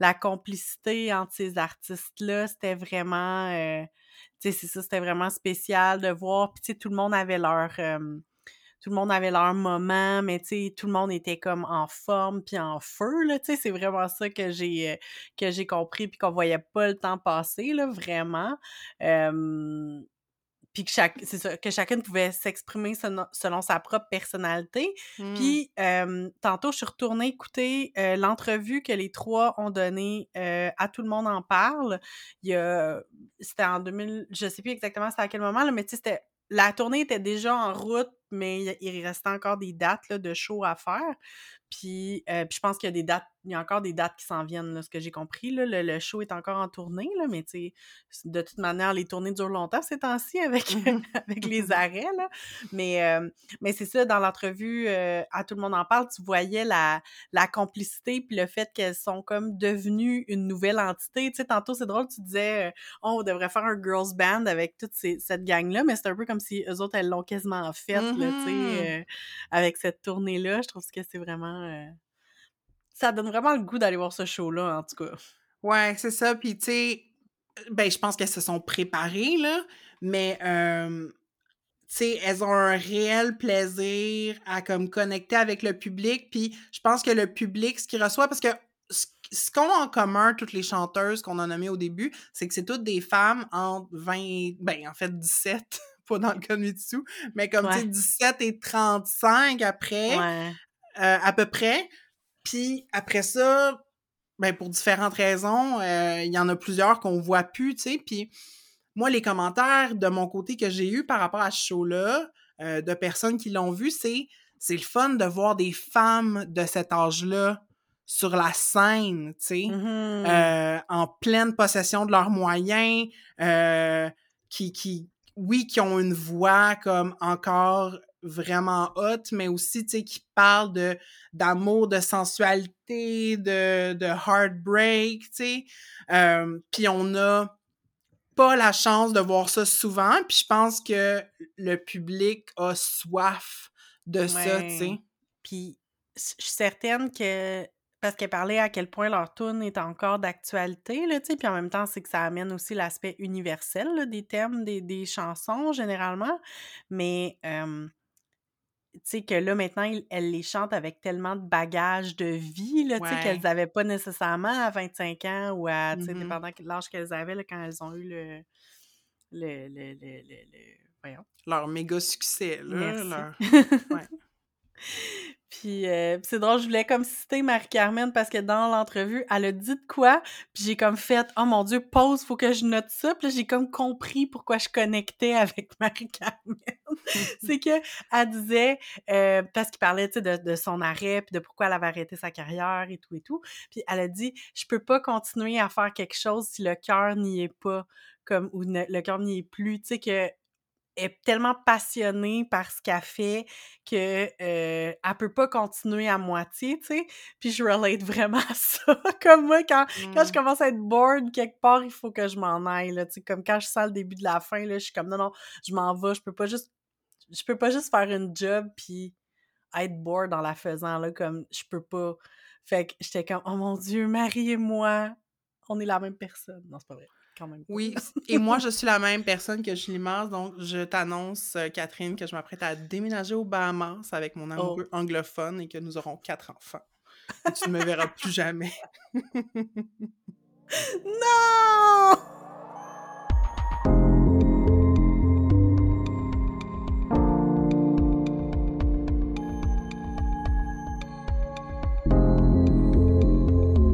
la complicité entre ces artistes-là, c'était vraiment... Tu sais, c'est ça, c'était vraiment spécial de voir. Puis, tu sais, tout le monde avait leur moment, mais, tu sais, tout le monde était comme en forme puis en feu, là. Tu sais, c'est vraiment ça que j'ai compris puis qu'on voyait pas le temps passer, là, vraiment. puis que c'est ça, que chacune pouvait s'exprimer selon sa propre personnalité. Mm. Puis tantôt, je suis retournée écouter l'entrevue que les trois ont donnée à Tout le monde en parle. C'était en 2000, je sais plus exactement c'est à quel moment, là, mais tu sais, la tournée était déjà en route, mais il restait encore des dates là, de show à faire. Puis je pense qu'il y a encore des dates qui s'en viennent, là, ce que j'ai compris. Là, le show est encore en tournée, là, mais de toute manière, les tournées durent longtemps ces temps-ci avec les arrêts. Là. Mais c'est ça, dans l'entrevue à Tout le monde en parle, tu voyais la complicité puis le fait qu'elles sont comme devenues une nouvelle entité. Tu sais, tantôt, c'est drôle, tu disais on devrait faire un girls band avec toute cette gang-là, mais c'est un peu comme si eux autres, elles l'ont quasiment fait, là, tu sais, avec cette tournée-là. Je trouve que c'est vraiment... ça donne vraiment le goût d'aller voir ce show-là, en tout cas. Ouais, c'est ça. Puis, tu sais, ben, je pense qu'elles se sont préparées, là, mais, tu sais, elles ont un réel plaisir à, comme, connecter avec le public. Puis, je pense que le public, ce qu'il reçoit, parce que ce qu'ont en commun toutes les chanteuses qu'on a nommées au début, c'est que c'est toutes des femmes entre 17, pas dans le cas de Mitsou, mais comme, ouais, tu sais, 17 et 35 après, ouais, à peu près. Puis après ça, ben pour différentes raisons, il y en a plusieurs qu'on voit plus, tu sais. Puis moi, les commentaires de mon côté que j'ai eu par rapport à ce show-là, de personnes qui l'ont vu, c'est le fun de voir des femmes de cet âge-là sur la scène, tu sais, en pleine possession de leurs moyens, qui ont une voix comme encore... vraiment haute, mais aussi, tu sais, qui parle d'amour, de sensualité, de heartbreak, tu sais. Puis on n'a pas la chance de voir ça souvent, puis je pense que le public a soif de ça, tu sais. Puis je suis certaine que... parce qu'elle parlait à quel point leur tourne est encore d'actualité, là, tu sais, puis en même temps, c'est que ça amène aussi l'aspect universel, là, des thèmes, des chansons, généralement, mais... tu sais, que là, maintenant, elles les chantent avec tellement de bagages de vie, là, tu sais, qu'elles n'avaient pas nécessairement à 25 ans ou à, tu sais, dépendant de l'âge qu'elles avaient, là, quand elles ont eu leur méga succès, là. Ouais. Puis c'est drôle, je voulais comme citer Marie-Carmen parce que dans l'entrevue, elle a dit de quoi, puis j'ai comme fait « Oh mon Dieu, pause, faut que je note ça », puis là j'ai comme compris pourquoi je connectais avec Marie-Carmen. C'est qu'elle disait, parce qu'il parlait, tu sais, de son arrêt, puis de pourquoi elle avait arrêté sa carrière et tout, puis elle a dit « Je peux pas continuer à faire quelque chose si le cœur n'y est pas, comme, ou le cœur n'y est plus », tu sais, que... est tellement passionnée par ce qu'elle fait que elle peut pas continuer à moitié, tu sais. Puis je relate vraiment à ça. Comme moi, quand je commence à être bored quelque part, il faut que je m'en aille, là, tu sais. Comme quand je sens le début de la fin, là, je suis comme non, je m'en vais. Je peux pas juste faire une job puis être bored en la faisant, là, comme je peux pas. Fait que j'étais comme oh mon Dieu, Marie et moi, on est la même personne. Non, c'est pas vrai. Quand même. Oui, et moi, je suis la même personne que Julie Masse, donc je t'annonce, Catherine, que je m'apprête à déménager aux Bahamas avec mon amoureux anglophone et que nous aurons 4 enfants. Et tu ne me verras plus jamais. Non!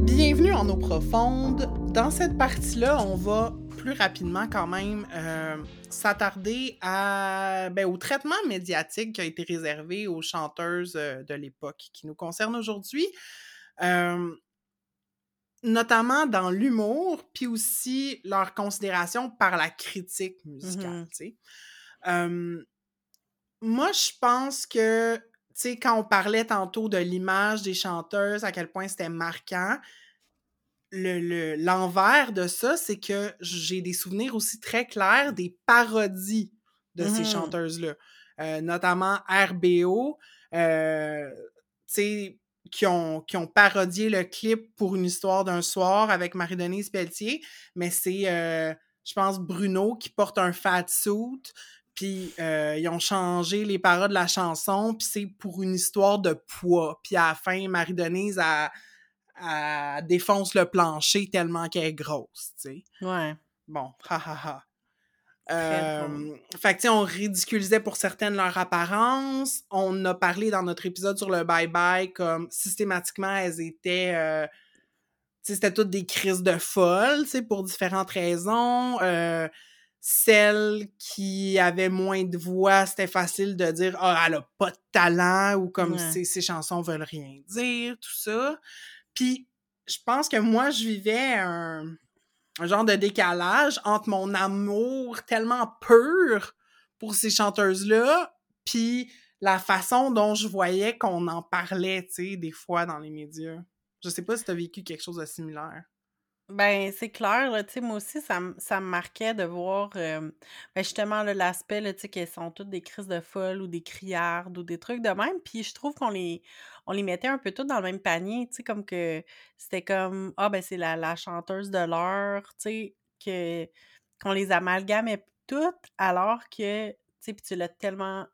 Bienvenue en eau profonde. Dans cette partie-là, on va plus rapidement quand même s'attarder au traitement médiatique qui a été réservé aux chanteuses de l'époque qui nous concerne aujourd'hui, notamment dans l'humour, puis aussi leur considération par la critique musicale. Tu sais. Moi, je pense que, tu sais, quand on parlait tantôt de l'image des chanteuses, à quel point c'était marquant, l'envers de ça, c'est que j'ai des souvenirs aussi très clairs des parodies de ces chanteuses-là, notamment RBO, tu sais, qui ont parodié le clip pour une histoire d'un soir avec Marie-Denise Pelletier, mais c'est, je pense, Bruno qui porte un fat suit, puis ils ont changé les paroles de la chanson, puis c'est pour une histoire de poids, puis à la fin, Marie-Denise elle défonce le plancher tellement qu'elle est grosse, tu sais. Ouais. Bon, ha ha ha. Fait que, tu sais, on ridiculisait pour certaines leur apparence. On a parlé dans notre épisode sur le bye-bye comme systématiquement, elles étaient... tu sais, c'était toutes des crises de folles, tu sais, pour différentes raisons. Celles qui avaient moins de voix, c'était facile de dire « Ah, elle a pas de talent » ou comme ouais. « Ses chansons veulent rien dire », tout ça. Puis, je pense que moi, je vivais un genre de décalage entre mon amour tellement pur pour ces chanteuses-là puis la façon dont je voyais qu'on en parlait, tu sais, des fois dans les médias. Je sais pas si t'as vécu quelque chose de similaire. Ben, c'est clair, là, tu sais, moi aussi, ça me marquait de voir, ben justement, là, l'aspect, là, tu sais, qu'elles sont toutes des crises de folle ou des criardes ou des trucs de même, puis je trouve qu'on les mettait un peu toutes dans le même panier, tu sais, comme que c'était comme, ah, ben, c'est la chanteuse de l'heure, tu sais, qu'on les amalgamait toutes, alors que, tu sais, puis tu l'as tellement...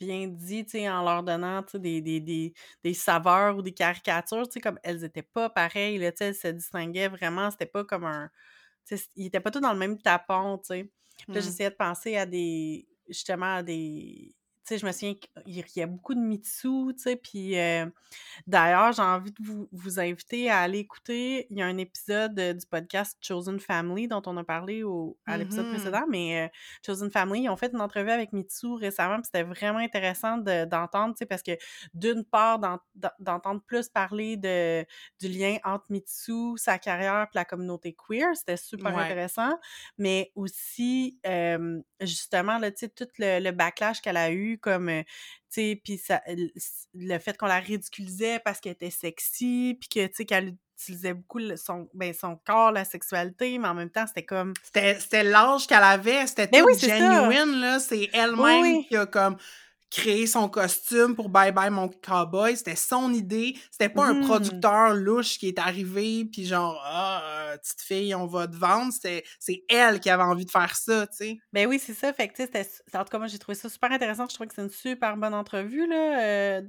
bien dit, tu sais, en leur donnant, tu sais, des saveurs ou des caricatures, tu sais, comme elles étaient pas pareilles, là, tu sais, elles se distinguaient vraiment, c'était pas comme un, tu sais, ils étaient pas tous dans le même tapon, tu sais. Puis là, j'essayais de penser à des, tu sais, je me souviens qu'il y a beaucoup de Mitsou, tu sais, puis d'ailleurs, j'ai envie de vous inviter à aller écouter, il y a un épisode du podcast Chosen Family dont on a parlé à l'épisode précédent, mais Chosen Family, ils ont fait une entrevue avec Mitsou récemment, puis c'était vraiment intéressant d'entendre, tu sais, parce que d'une part, d'entendre plus parler du lien entre Mitsou, sa carrière, puis la communauté queer, c'était super intéressant, mais aussi, justement, là, tu sais, tout le backlash qu'elle a eu, comme, tu sais, puis le fait qu'on la ridiculisait parce qu'elle était sexy, puis que, tu sais, qu'elle utilisait beaucoup son corps, la sexualité, mais en même temps, c'était comme... C'était l'âge qu'elle avait, c'était tout genuine, là, c'est elle-même qui a, comme, créé son costume pour Bye Bye Mon Cowboy, c'était son idée, c'était pas un producteur louche qui est arrivé, puis genre, petite fille, on va te vendre, c'est elle qui avait envie de faire ça, tu sais. Ben oui, c'est ça, fait que, tu sais, en tout cas, moi, j'ai trouvé ça super intéressant, je trouvais que c'est une super bonne entrevue, là,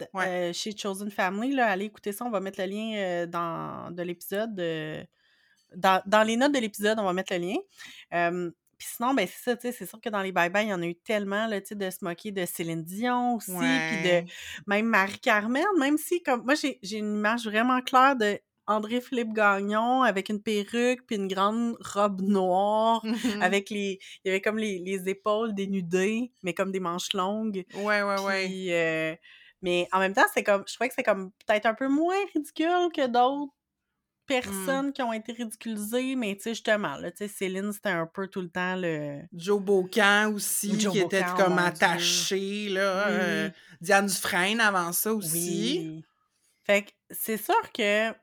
chez Chosen Family, là, allez écouter ça, on va mettre le lien de l'épisode, dans les notes de l'épisode, on va mettre le lien. Puis sinon, ben c'est ça, tu sais, c'est sûr que dans les bye-bye, il y en a eu tellement, là, tu sais, de se moquer de Céline Dion aussi, puis de même Marie-Carmen, même si, comme, moi, j'ai une image vraiment claire de André-Philippe Gagnon avec une perruque puis une grande robe noire, avec il y avait comme les épaules dénudées, mais comme des manches longues. Mais en même temps, c'est comme, je trouvais que c'est comme peut-être un peu moins ridicule que d'autres personnes qui ont été ridiculisées, mais tu sais, justement, là, tu sais, Céline, c'était un peu tout le temps le... Joe Bocan aussi, Joe qui Bocan, était comme attaché, là. Diane Dufresne avant ça aussi. Oui. Fait que c'est sûr que, tu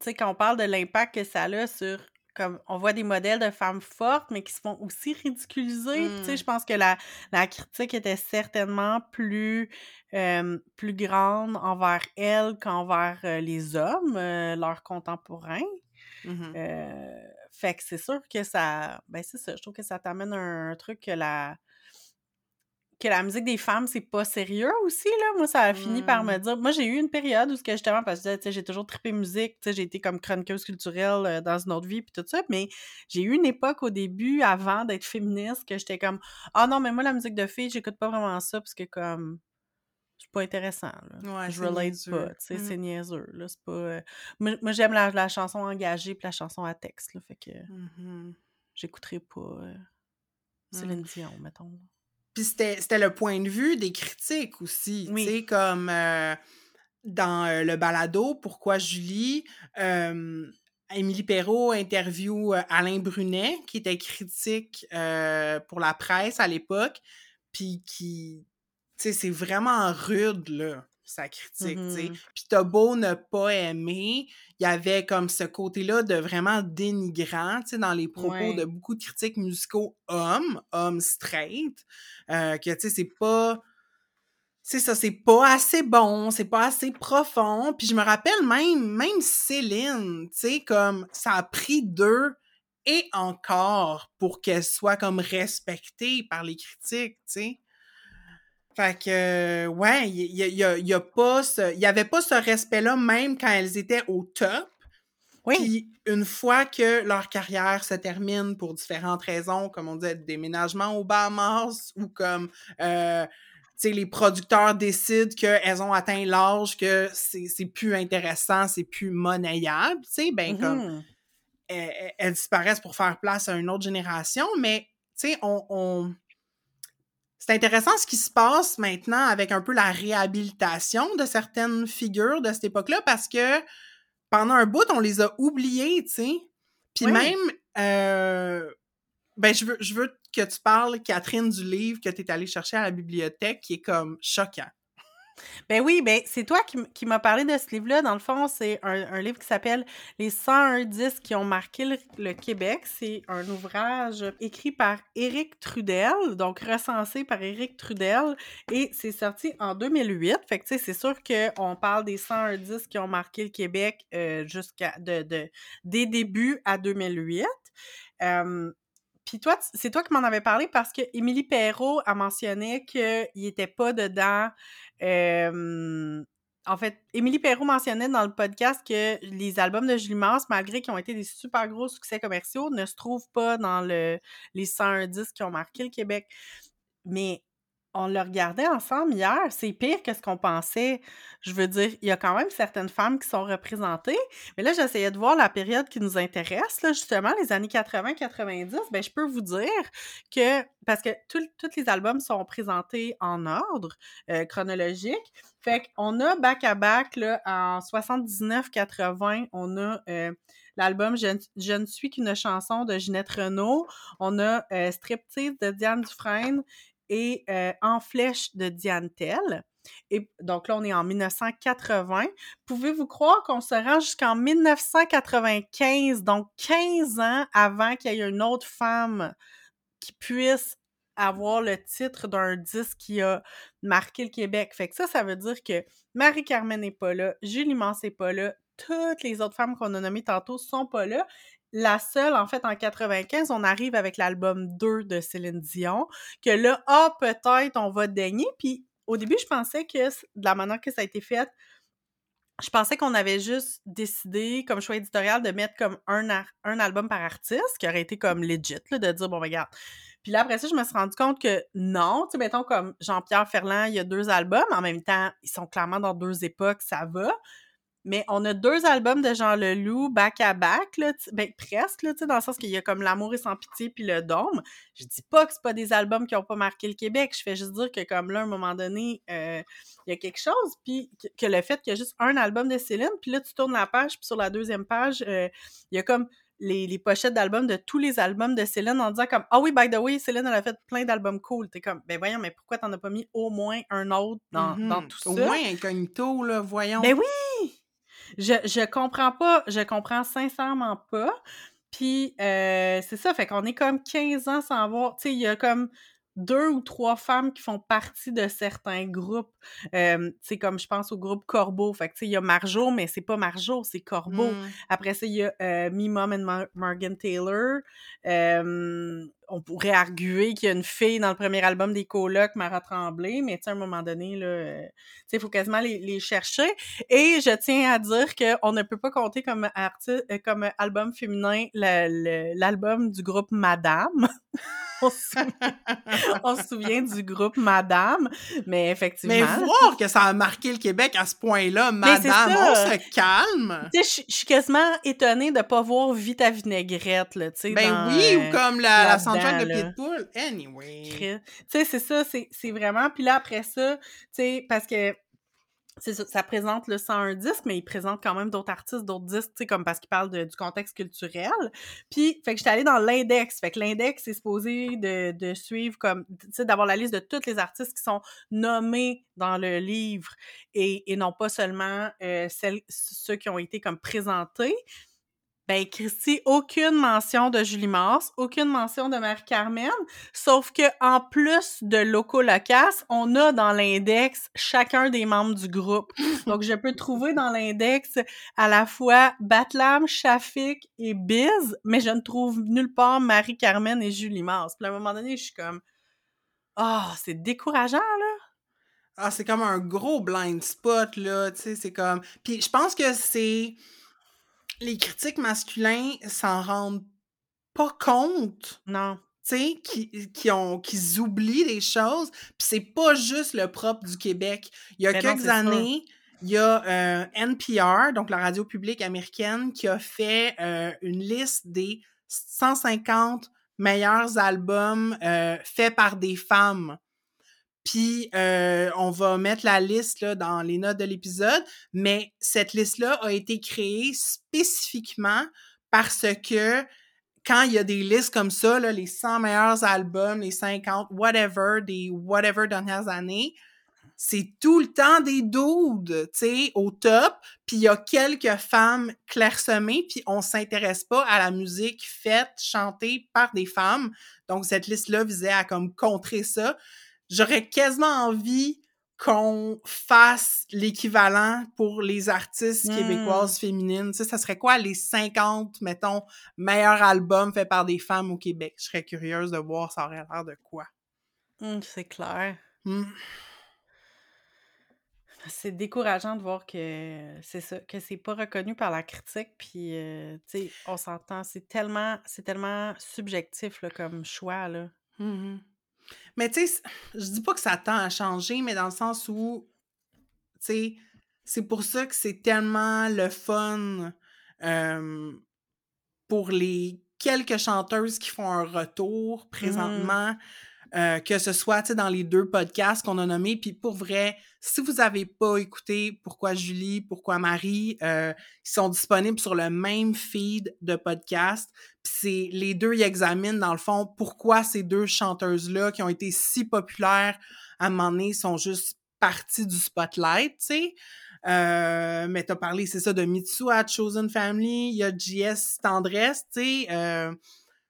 sais, quand on parle de l'impact que ça a sur... comme on voit des modèles de femmes fortes, mais qui se font aussi ridiculiser. Tu sais, je pense que la critique était certainement plus grande envers elles qu'envers les hommes, leurs contemporains. Fait que c'est sûr que ça... Ben c'est ça, je trouve que ça t'amène un truc que la musique des femmes, c'est pas sérieux aussi, là. Moi, ça a fini par me dire... Moi, j'ai eu une période où, justement, parce que, tu sais, j'ai toujours trippé musique, tu sais, j'ai été comme chroniqueuse culturelle dans une autre vie, puis tout ça, mais j'ai eu une époque au début, avant d'être féministe, que j'étais comme, ah non, mais moi, la musique de filles, j'écoute pas vraiment ça, parce que, comme... c'est pas intéressant, là. Ouais, je relate pas, tu sais, c'est niaiseux, là, c'est pas... Moi, j'aime la chanson engagée puis la chanson à texte, là, fait que... j'écouterai pas Céline Dion, mettons. Puis c'était le point de vue des critiques aussi, tu sais, comme dans le balado « Pourquoi Julie », Émilie Perrault interview Alain Brunet, qui était critique pour la presse à l'époque, puis qui, tu sais, c'est vraiment rude, là, sa critique, tu sais. Puis t'as beau ne pas aimer, il y avait comme ce côté-là de vraiment dénigrant, tu sais, dans les propos de beaucoup de critiques musicaux hommes straight, que, tu sais, c'est pas assez bon, c'est pas assez profond. Puis je me rappelle même Céline, tu sais, comme ça a pris 2 et encore pour qu'elle soit comme respectée par les critiques, tu sais. Fait que, ouais, il y avait pas ce respect-là, même quand elles étaient au top. Oui. Puis une fois que leur carrière se termine pour différentes raisons, comme on disait, déménagement aux Bahamas ou comme les producteurs décident qu'elles ont atteint l'âge, que c'est plus intéressant, c'est plus monnayable, tu sais, ben comme elles disparaissent pour faire place à une autre génération, mais tu sais, c'est intéressant ce qui se passe maintenant avec un peu la réhabilitation de certaines figures de cette époque-là, parce que pendant un bout, on les a oubliées, tu sais. Puis même, je veux que tu parles, Catherine, du livre que tu es allée chercher à la bibliothèque, qui est comme choquant. Ben oui, c'est toi qui m'as parlé de ce livre-là. Dans le fond, c'est un livre qui s'appelle « Les 101 disques qui ont marqué le Québec ». C'est un ouvrage écrit par Éric Trudel, donc recensé par Éric Trudel, et c'est sorti en 2008. Fait que, tu sais, c'est sûr qu'on parle des 101 disques qui ont marqué le Québec jusqu'à des débuts à 2008. Puis toi, c'est toi qui m'en avais parlé parce que Émilie Perrault a mentionné qu'il n'était pas dedans. En fait, Émilie Perrault mentionnait dans le podcast que les albums de Julie Masse, malgré qu'ils ont été des super gros succès commerciaux, ne se trouvent pas dans les 101 disques qui ont marqué le Québec. Mais on le regardait ensemble hier, c'est pire que ce qu'on pensait. Je veux dire, il y a quand même certaines femmes qui sont représentées, mais là, j'essayais de voir la période qui nous intéresse, là, justement, les années 80-90, ben je peux vous dire que, parce que tous les albums sont présentés en ordre chronologique, fait qu'on a back-à-back, là, en 79-80, on a... l'album « Je ne suis qu'une chanson » de Ginette Renaud, on a « Striptease » de Diane Dufresne, et En flèche de Diane Tell. Et donc là, on est en 1980. Pouvez-vous croire qu'on se rend jusqu'en 1995, donc 15 ans avant qu'il y ait une autre femme qui puisse avoir le titre d'un disque qui a marqué le Québec. Fait que ça veut dire que Marie-Carmen n'est pas là, Julie Masse n'est pas là, toutes les autres femmes qu'on a nommées tantôt sont pas là. La seule, en fait, en 95, on arrive avec l'album 2 de Céline Dion, que là, peut-être on va daigner. Puis au début, je pensais que, de la manière que ça a été fait, je pensais qu'on avait juste décidé, comme choix éditorial, de mettre comme un album par artiste, qui aurait été comme legit, là, de dire, bon, regarde. Puis là, après ça, je me suis rendu compte que non, tu sais, mettons, comme Jean-Pierre Ferland, il y a 2 albums, en même temps, ils sont clairement dans 2 époques, ça va. Mais on a 2 albums de Jean Leloup back-à-back, là, ben presque, là, dans le sens qu'il y a comme L'amour et sans pitié puis Le dôme. Je dis pas que c'est pas des albums qui ont pas marqué le Québec, je fais juste dire que comme là, à un moment donné, il y a quelque chose, puis que le fait qu'il y a juste un album de Céline, puis là, tu tournes la page, puis sur la 2e page, il y a comme les pochettes d'albums de tous les albums de Céline en disant comme « Ah oui, by the way, Céline, elle a fait plein d'albums cool. » T'es comme « Ben voyons, mais pourquoi t'en as pas mis au moins un autre dans tout ça? » Au moins incognito, là, voyons. Ben oui! Je comprends pas, je comprends sincèrement pas, puis c'est ça, fait qu'on est comme 15 ans sans voir, tu sais, il y a comme 2 ou 3 femmes qui font partie de certains groupes, tu sais, comme je pense au groupe Corbeau, fait que tu sais, il y a Marjo, mais c'est pas Marjo, c'est Corbeau, après ça, il y a Me, Mom and Morgan Taylor, on pourrait arguer qu'il y a une fille dans le premier album des Colocs, Mara Tremblay, mais tu sais, à un moment donné, là, tu sais, il faut quasiment les chercher. Et je tiens à dire qu'on ne peut pas compter comme artiste, comme album féminin l'album du groupe Madame. On se souvient du groupe Madame, mais effectivement... Mais voir que ça a marqué le Québec à ce point-là, Madame, on se calme! Tu sais, je suis quasiment étonnée de ne pas voir Vita Vinaigrette, là, tu sais. Ben dans, oui, ou comme la de pied de poule, anyway. Tu sais, c'est ça, c'est vraiment... Puis là, après ça, tu sais, parce que ça présente le 101 disques, mais il présente quand même d'autres artistes, d'autres disques, tu sais, comme parce qu'il parle du contexte culturel. Puis, fait que j'étais allée dans l'index. Fait que l'index est supposé de suivre comme... Tu sais, d'avoir la liste de tous les artistes qui sont nommés dans le livre et non pas seulement ceux qui ont été comme présentés. Ben, Christy, aucune mention de Julie Masse, aucune mention de Marie-Carmen, sauf que en plus de Loco-Locas, on a dans l'index chacun des membres du groupe. Donc, je peux trouver dans l'index à la fois Batlam, Shafik et Biz, mais je ne trouve nulle part Marie-Carmen et Julie Masse. Puis à un moment donné, je suis comme « Ah, oh, c'est décourageant, là! » Ah, c'est comme un gros blind spot, là, tu sais, c'est comme... Puis je pense que c'est... les critiques masculins s'en rendent pas compte. Non. Tu sais, qui oublient des choses. Puis c'est pas juste le propre du Québec. Il y a quelques années, il y a NPR, donc la radio publique américaine, qui a fait une liste des 150 meilleurs albums faits par des femmes. Puis, on va mettre la liste là, dans les notes de l'épisode, mais cette liste-là a été créée spécifiquement parce que quand il y a des listes comme ça, là, les 100 meilleurs albums, les 50, whatever, des whatever dernières années, c'est tout le temps des dudes, tu sais, au top. Puis, il y a quelques femmes clairsemées, puis on s'intéresse pas à la musique faite, chantée par des femmes. Donc, cette liste-là visait à comme contrer ça. J'aurais quasiment envie qu'on fasse l'équivalent pour les artistes québécoises féminines. Tu sais, ça serait quoi les 50, mettons, meilleurs albums faits par des femmes au Québec? Je serais curieuse de voir ça aurait l'air de quoi. C'est clair. C'est décourageant de voir que c'est ça, que c'est pas reconnu par la critique, puis tu sais, on s'entend, c'est tellement subjectif là, comme choix, là. Mais tu sais, je dis pas que ça tend à changer, mais dans le sens où, tu sais, c'est pour ça que c'est tellement le fun pour les quelques chanteuses qui font un retour présentement, que ce soit, tu sais, dans les deux podcasts qu'on a nommés. Puis pour vrai, si vous avez pas écouté Pourquoi Julie, Pourquoi Marie, ils sont disponibles sur le même feed de podcast. Puis c'est les deux, ils examinent dans le fond pourquoi ces deux chanteuses-là qui ont été si populaires à un moment donné sont juste parties du spotlight, tu sais. Mais t'as parlé, c'est ça, de Mitsou à Chosen Family, il y a JS Tendresse, tu sais.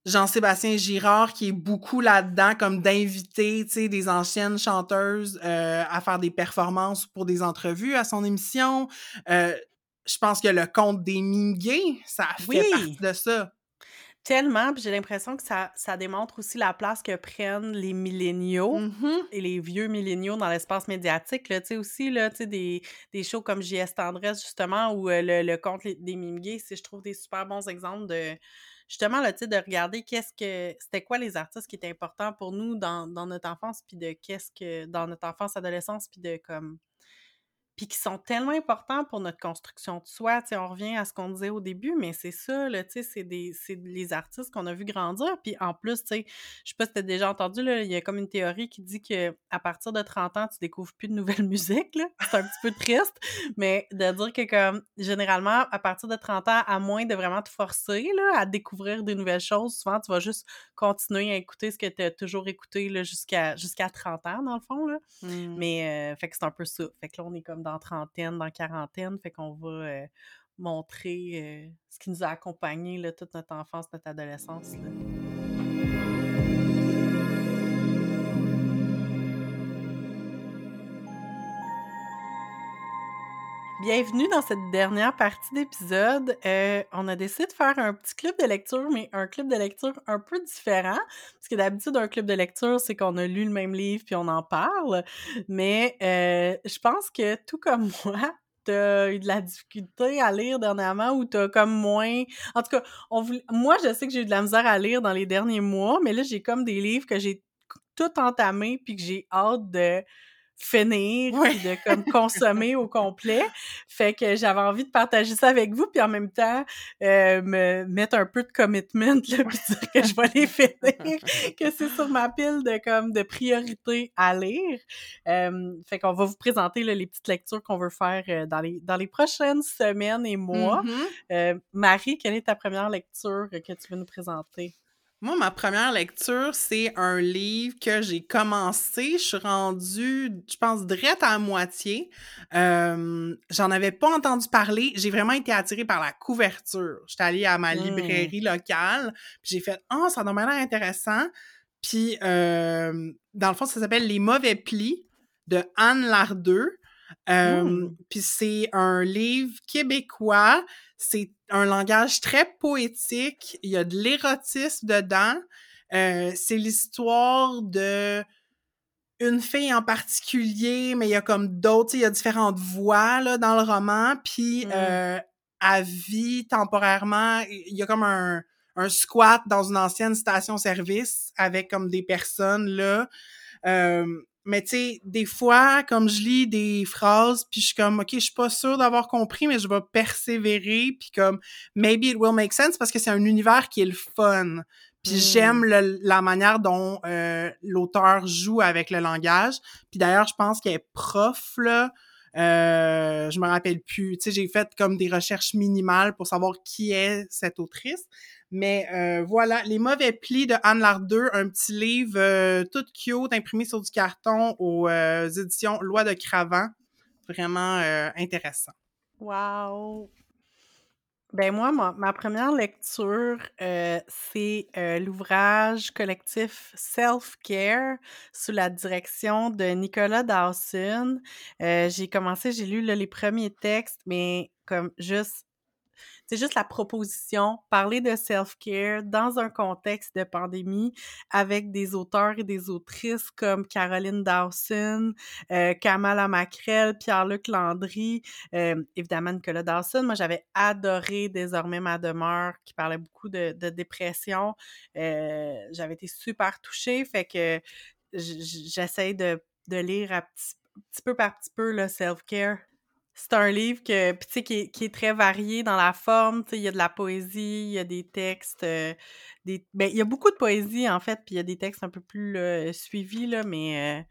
Jean-Sébastien Girard qui est beaucoup là-dedans comme d'inviter, tu sais, des anciennes chanteuses à faire des performances pour des entrevues à son émission. Je pense que le conte des Mingués, ça fait partie de ça. Tellement, puis j'ai l'impression que ça démontre aussi la place que prennent les milléniaux et les vieux milléniaux dans l'espace médiatique, là, tu sais, aussi, là, tu sais, des shows comme JS Tendresse, justement, ou le conte des Mingués, c'est, je trouve, des super bons exemples de... Justement, là, tu sais, de regarder c'était quoi les artistes qui étaient importants pour nous dans notre enfance, puis de dans notre enfance, adolescence, puis de comme... Puis qui sont tellement importants pour notre construction de soi, tu sais, on revient à ce qu'on disait au début, mais c'est ça, là, tu sais, c'est les artistes qu'on a vu grandir, puis en plus, tu sais, je sais pas si t'as déjà entendu, là, il y a comme une théorie qui dit que à partir de 30 ans, tu découvres plus de nouvelle musique, là, c'est un petit peu triste, mais de dire que, comme, généralement, à partir de 30 ans, à moins de vraiment te forcer, là, à découvrir des nouvelles choses, souvent, tu vas juste continuer à écouter ce que t'as toujours écouté, là, jusqu'à 30 ans, dans le fond, là, mais, fait que c'est un peu ça, fait que là, on est comme dans trentaine, dans quarantaine, fait qu'on va montrer ce qui nous a accompagnés là, toute notre enfance, notre adolescence. Là. Bienvenue dans cette dernière partie d'épisode. On a décidé de faire un petit club de lecture, mais un club de lecture un peu différent, parce que d'habitude, un club de lecture, c'est qu'on a lu le même livre puis on en parle, mais je pense que, tout comme moi, t'as eu de la difficulté à lire dernièrement ou t'as comme moins... En tout cas, moi, je sais que j'ai eu de la misère à lire dans les derniers mois, mais là, j'ai comme des livres que j'ai tout entamés puis que j'ai hâte de... finir, puis de comme consommer au complet. Fait que j'avais envie de partager ça avec vous, puis en même temps me mettre un peu de commitment, là, puis dire que je vais les finir, que c'est sur ma pile de priorité à lire. Fait qu'on va vous présenter là, les petites lectures qu'on veut faire dans les prochaines semaines et mois. Marie, quelle est ta première lecture que tu veux nous présenter? Moi, ma première lecture, c'est un livre que j'ai commencé. Je suis rendue, je pense, drette à moitié. J'en avais pas entendu parler. J'ai vraiment été attirée par la couverture. J'étais allée à ma librairie locale, puis j'ai fait « Ah, ça a l'air intéressant! » Puis, dans le fond, ça s'appelle « Les mauvais plis » de Anne Lardeux. Puis c'est un livre québécois, c'est un langage très poétique, il y a de l'érotisme dedans, c'est l'histoire de une fille en particulier, mais il y a comme d'autres, il y a différentes voix là, dans le roman, puis à vie temporairement. Il y a comme un squat dans une ancienne station-service avec comme des personnes là. Mais tu sais, des fois, comme je lis des phrases, puis je suis comme, OK, je suis pas sûre d'avoir compris, mais je vais persévérer, puis comme, maybe it will make sense, parce que c'est un univers qui est le fun. Puis j'aime la manière dont l'auteur joue avec le langage. Puis d'ailleurs, je pense qu'elle est prof, là. Je me rappelle plus. Tu sais, j'ai fait comme des recherches minimales pour savoir qui est cette autrice. Mais voilà, Les mauvais plis de Anne Lardeux, un petit livre tout cute, imprimé sur du carton aux éditions Loi de Cravant. Vraiment intéressant. Wow! Ben moi, ma première lecture, c'est l'ouvrage collectif Self-Care sous la direction de Nicolas Dawson. J'ai lu là, les premiers textes, mais comme juste... C'est juste la proposition, parler de self-care dans un contexte de pandémie avec des auteurs et des autrices comme Caroline Dawson, Kamala Mackrell, Pierre-Luc Landry, évidemment Nicolas Dawson. Moi, j'avais adoré Désormais ma demeure qui parlait beaucoup de dépression. J'avais été super touchée, fait que j'essaie de lire à petit peu par petit peu le self-care. C'est un livre qui est très varié dans la forme, il y a de la poésie, il y a des textes, il y a beaucoup de poésie en fait, puis il y a des textes un peu plus suivis, là, mais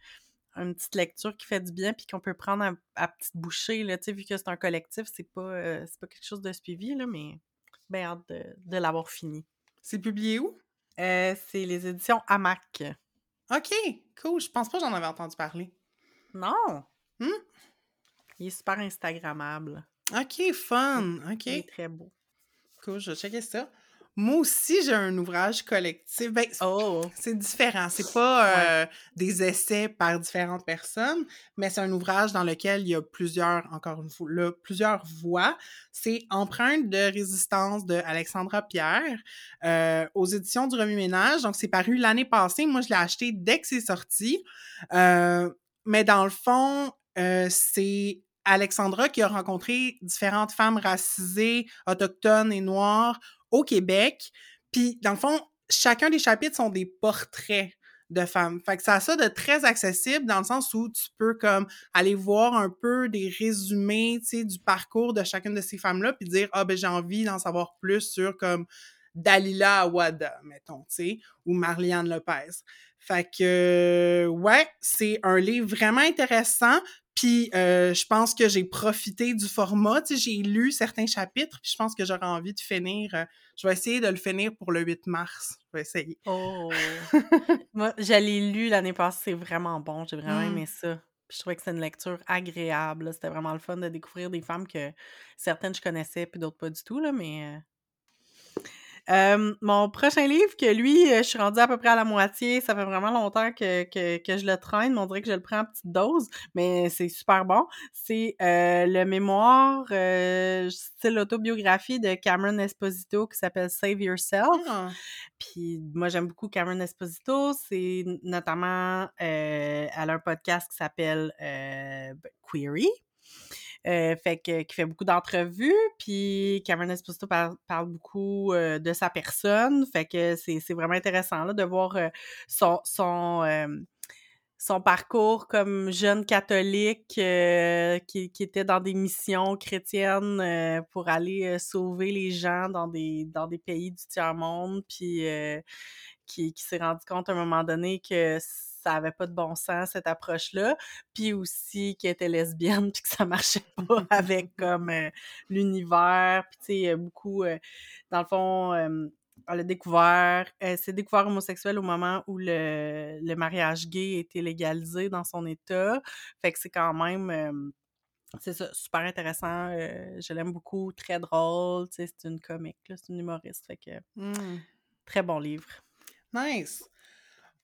une petite lecture qui fait du bien, puis qu'on peut prendre à petite bouchée, là, vu que c'est un collectif, c'est pas quelque chose de suivi, là, mais bien hâte de l'avoir fini. C'est publié où? C'est les éditions Hamac. OK, cool, je pense pas que j'en avais entendu parler. Non! Il est super instagrammable. OK, fun! OK. Il est très beau. Cool, je vais checker ça. Moi aussi, j'ai un ouvrage collectif. Ben, c'est différent. C'est pas des essais par différentes personnes, mais c'est un ouvrage dans lequel il y a plusieurs voix. C'est Empreinte de résistance de Alexandra Pierre aux éditions du Remue-Ménage. Donc, c'est paru l'année passée. Moi, je l'ai acheté dès que c'est sorti. Mais dans le fond, c'est Alexandra qui a rencontré différentes femmes racisées, autochtones et noires au Québec. Puis, dans le fond, chacun des chapitres sont des portraits de femmes. Fait que ça a ça de très accessible dans le sens où tu peux comme aller voir un peu des résumés, tu sais, du parcours de chacune de ces femmes-là puis dire « Ah, ben j'ai envie d'en savoir plus sur comme Dalila Awada, mettons, tu sais, ou Marliane Lopez. » Fait que, ouais, c'est un livre vraiment intéressant. Puis, je pense que j'ai profité du format. Tu sais, j'ai lu certains chapitres, puis je pense que j'aurais envie de finir. Je vais essayer de le finir pour le 8 mars. Je vais essayer. Oh! Moi, je l'ai lu l'année passée. C'est vraiment bon. J'ai vraiment aimé ça. Puis, je trouvais que c'était une lecture agréable, là. C'était vraiment le fun de découvrir des femmes que certaines je connaissais, puis d'autres pas du tout, là, mais... mon prochain livre, que lui, je suis rendue à peu près à la moitié, ça fait vraiment longtemps que je le traîne, mais on dirait que je le prends en petite dose, mais c'est super bon. C'est le mémoire style autobiographie de Cameron Esposito qui s'appelle Save Yourself. Puis moi, j'aime beaucoup Cameron Esposito, c'est notamment elle a un podcast qui s'appelle Query. Fait que qui fait beaucoup d'entrevues, puis Cameron Esposito parle beaucoup de sa personne, fait que c'est vraiment intéressant là de voir son parcours comme jeune catholique qui était dans des missions chrétiennes pour aller sauver les gens dans des pays du tiers-monde, puis qui s'est rendu compte à un moment donné que ça avait pas de bon sens, cette approche-là, puis aussi qu'elle était lesbienne, puis que ça marchait pas avec comme l'univers, puis tu sais, beaucoup, dans le fond, elle a découvert, elle s'est découvert homosexuelle au moment où le mariage gay a été légalisé dans son État, fait que c'est quand même, c'est ça, super intéressant, je l'aime beaucoup, très drôle, tu sais, c'est une comique, là, c'est une humoriste, fait que très bon livre. Nice!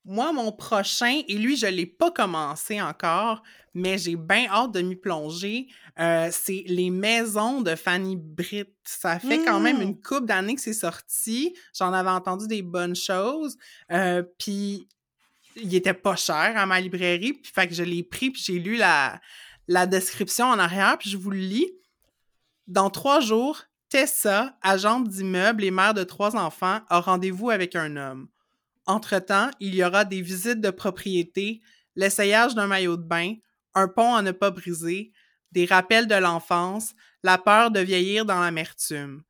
Moi, mon prochain, et lui, je l'ai pas commencé encore, mais j'ai bien hâte de m'y plonger, c'est Les Maisons de Fanny Britt. Ça fait quand même une couple d'années que c'est sorti. J'en avais entendu des bonnes choses. Puis, il était pas cher à ma librairie. Puis, fait que je l'ai pris, puis j'ai lu la description en arrière, puis je vous le lis. Dans 3 jours, Tessa, agente d'immeuble et mère de 3 enfants, a rendez-vous avec un homme. Entre-temps, il y aura des visites de propriété, l'essayage d'un maillot de bain, un pont à ne pas briser, des rappels de l'enfance, la peur de vieillir dans l'amertume.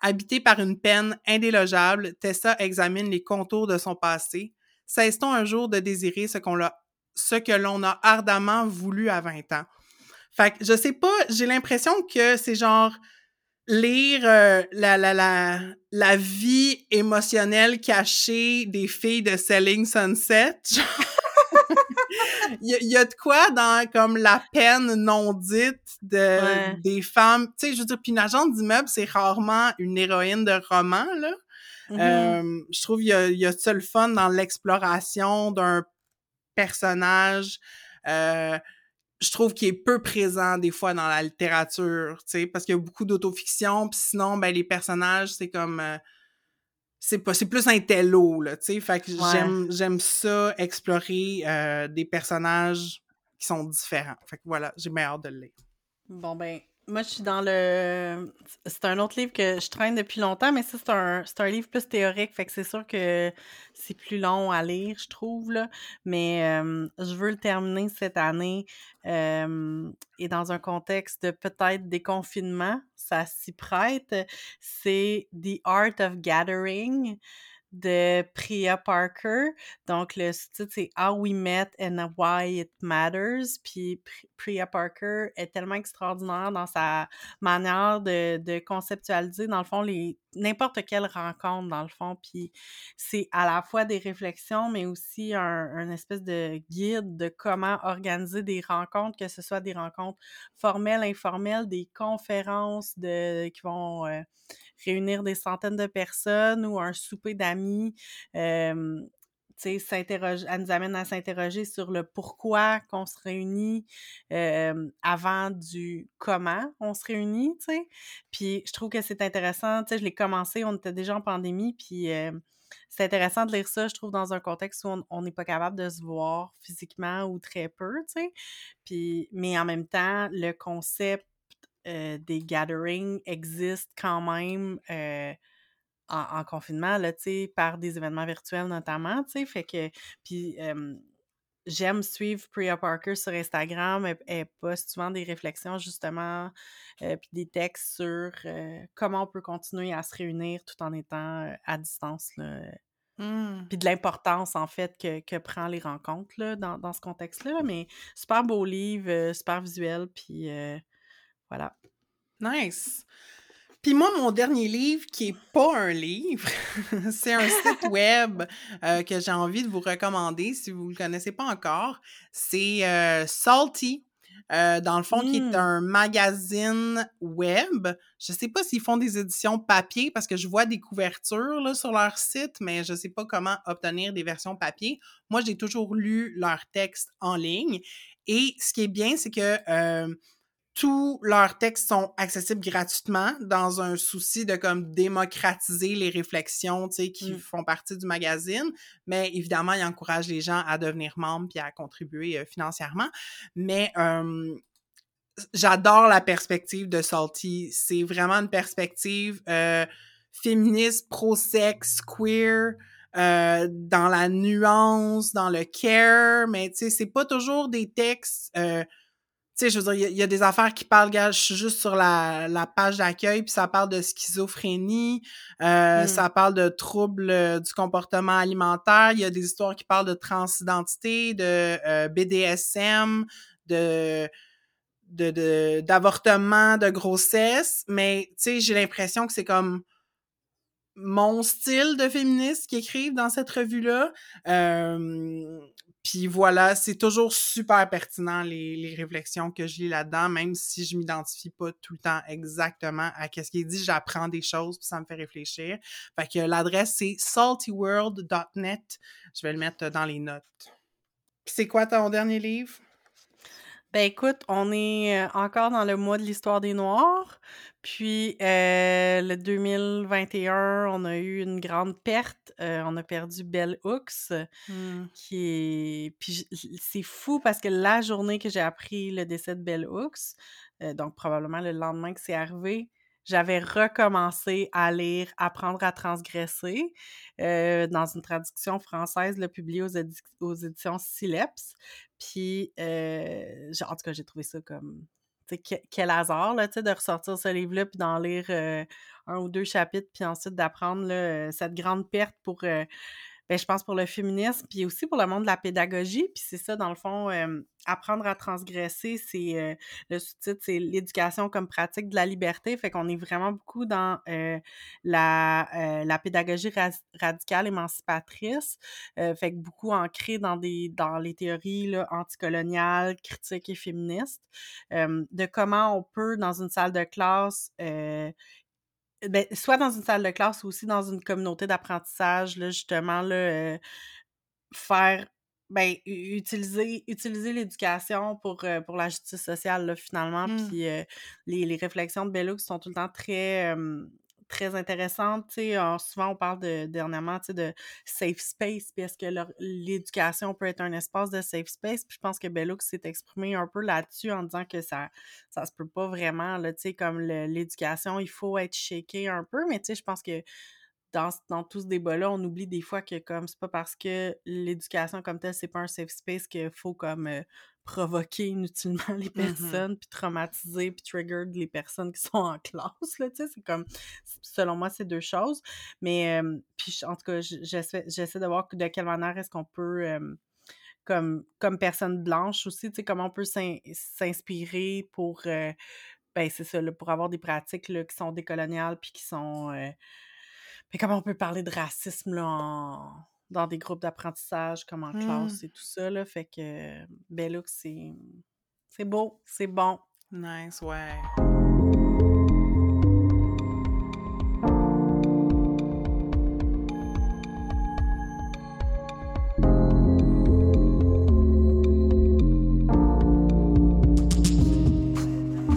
Habitée par une peine indélogeable, Tessa examine les contours de son passé. Cesse-t-on un jour de désirer ce que l'on a ardemment voulu à 20 ans? Fait que, je sais pas, j'ai l'impression que c'est genre lire la vie émotionnelle cachée des filles de Selling Sunset. Il y a de quoi dans comme la peine non dite des femmes. Tu sais, je veux dire, puis une agente d'immeuble, c'est rarement une héroïne de roman, là. Mm-hmm. Je trouve il y a ça le fun dans l'exploration d'un personnage. Je trouve qu'il est peu présent des fois dans la littérature, tu sais, parce qu'il y a beaucoup d'autofiction, puis sinon, ben les personnages, c'est comme... c'est plus intello, là, tu sais, fait que j'aime ça, explorer des personnages qui sont différents. Fait que voilà, j'ai bien hâte de le lire. Bon, ben, moi, je suis dans le... C'est un autre livre que je traîne depuis longtemps, mais ça, c'est un livre plus théorique, fait que c'est sûr que c'est plus long à lire, je trouve, là, mais je veux le terminer cette année, et dans un contexte de peut-être déconfinement, ça s'y prête. C'est The Art of Gathering de Priya Parker. Donc, le sous-titre, c'est How We Met and Why It Matters. Puis, Priya Parker est tellement extraordinaire dans sa manière de conceptualiser, dans le fond, n'importe quelle rencontre, dans le fond. Puis, c'est à la fois des réflexions, mais aussi un espèce de guide de comment organiser des rencontres, que ce soit des rencontres formelles, informelles, des conférences qui vont réunir des centaines de personnes ou un souper d'amis. Elle nous amène à s'interroger sur le pourquoi qu'on se réunit avant du comment on se réunit, tu sais. Puis je trouve que c'est intéressant, tu sais, je l'ai commencé, on était déjà en pandémie, puis c'est intéressant de lire ça, je trouve, dans un contexte où on n'est pas capable de se voir physiquement ou très peu, tu sais. Puis, mais en même temps, le concept des gatherings existe quand même en confinement, là, tu sais, par des événements virtuels notamment, tu sais, fait que, puis j'aime suivre Priya Parker sur Instagram, elle poste souvent des réflexions, justement, puis des textes sur comment on peut continuer à se réunir tout en étant à distance, là, puis de l'importance, en fait, que prend les rencontres, là, dans ce contexte-là, mais super beau livre, super visuel, puis voilà. Nice! Puis moi, mon dernier livre, qui est pas un livre, c'est un site web que j'ai envie de vous recommander, si vous le connaissez pas encore. C'est Salty, dans le fond, qui est un magazine web. Je sais pas s'ils font des éditions papier, parce que je vois des couvertures là, sur leur site, mais je sais pas comment obtenir des versions papier. Moi, j'ai toujours lu leurs textes en ligne. Et ce qui est bien, c'est que... tous leurs textes sont accessibles gratuitement dans un souci de comme démocratiser les réflexions, tu sais, qui font partie du magazine. Mais évidemment, ils encouragent les gens à devenir membres puis à contribuer financièrement. Mais j'adore la perspective de Salty. C'est vraiment une perspective féministe, pro-sexe, queer, dans la nuance, dans le care. Mais tu sais, c'est pas toujours des textes... tu sais, je veux dire, il y a des affaires qui parlent, je suis juste sur la page d'accueil, puis ça parle de schizophrénie, ça parle de troubles du comportement alimentaire, il y a des histoires qui parlent de transidentité, de BDSM, d'avortement, de grossesse, mais tu sais, j'ai l'impression que c'est comme mon style de féministe qui écrivent dans cette revue-là. Puis voilà, c'est toujours super pertinent les réflexions que je lis là-dedans, même si je m'identifie pas tout le temps exactement à qu'est-ce qui est dit, j'apprends des choses puis ça me fait réfléchir. Fait que l'adresse, c'est saltyworld.net. Je vais le mettre dans les notes. Puis c'est quoi ton dernier livre? Ben écoute, on est encore dans le mois de l'histoire des Noirs, puis le 2021, on a eu une grande perte, on a perdu Bell Hooks, qui est... Puis c'est fou parce que la journée que j'ai appris le décès de Bell Hooks, donc probablement le lendemain que c'est arrivé, j'avais recommencé à lire « Apprendre à transgresser » dans une traduction française là, publiée aux éditions Sileps. Puis, en tout cas, j'ai trouvé ça comme... Quel hasard là, de ressortir ce livre-là puis d'en lire un ou deux chapitres puis ensuite d'apprendre là, cette grande perte pour, je pense, pour le féminisme puis aussi pour le monde de la pédagogie. Puis c'est ça, dans le fond, apprendre à transgresser, c'est le sous-titre, c'est l'éducation comme pratique de la liberté. Fait qu'on est vraiment beaucoup dans la pédagogie radicale émancipatrice. Fait que beaucoup ancrée dans les théories là, anticoloniales, critiques et féministes, de comment on peut, dans une salle de classe, soit dans une salle de classe ou aussi dans une communauté d'apprentissage, là, justement, là, utiliser l'éducation pour la justice sociale, là, finalement. Puis les réflexions de Bell Hooks sont tout le temps très, très intéressantes. Souvent, on parle dernièrement de safe space, puis est-ce que l'éducation peut être un espace de safe space? Puis je pense que Bell Hooks s'est exprimé un peu là-dessus en disant que ça se peut pas vraiment, là, comme l'éducation, il faut être shaké un peu, mais je pense que dans tout ce débat-là, on oublie des fois que comme c'est pas parce que l'éducation comme telle, c'est pas un safe space qu'il faut comme provoquer inutilement les personnes, puis traumatiser, puis trigger les personnes qui sont en classe, là, tu sais, c'est comme, selon moi, c'est deux choses, mais, puis en tout cas, j'essaie de voir de quelle manière est-ce qu'on peut, comme personne blanche aussi, tu sais, comment on peut s'inspirer pour, c'est ça, là, pour avoir des pratiques, là, qui sont décoloniales, puis qui sont... Mais comment on peut parler de racisme là, dans des groupes d'apprentissage, comme en classe et tout ça, là, fait que Bell Hooks, c'est beau, c'est bon. Nice, ouais.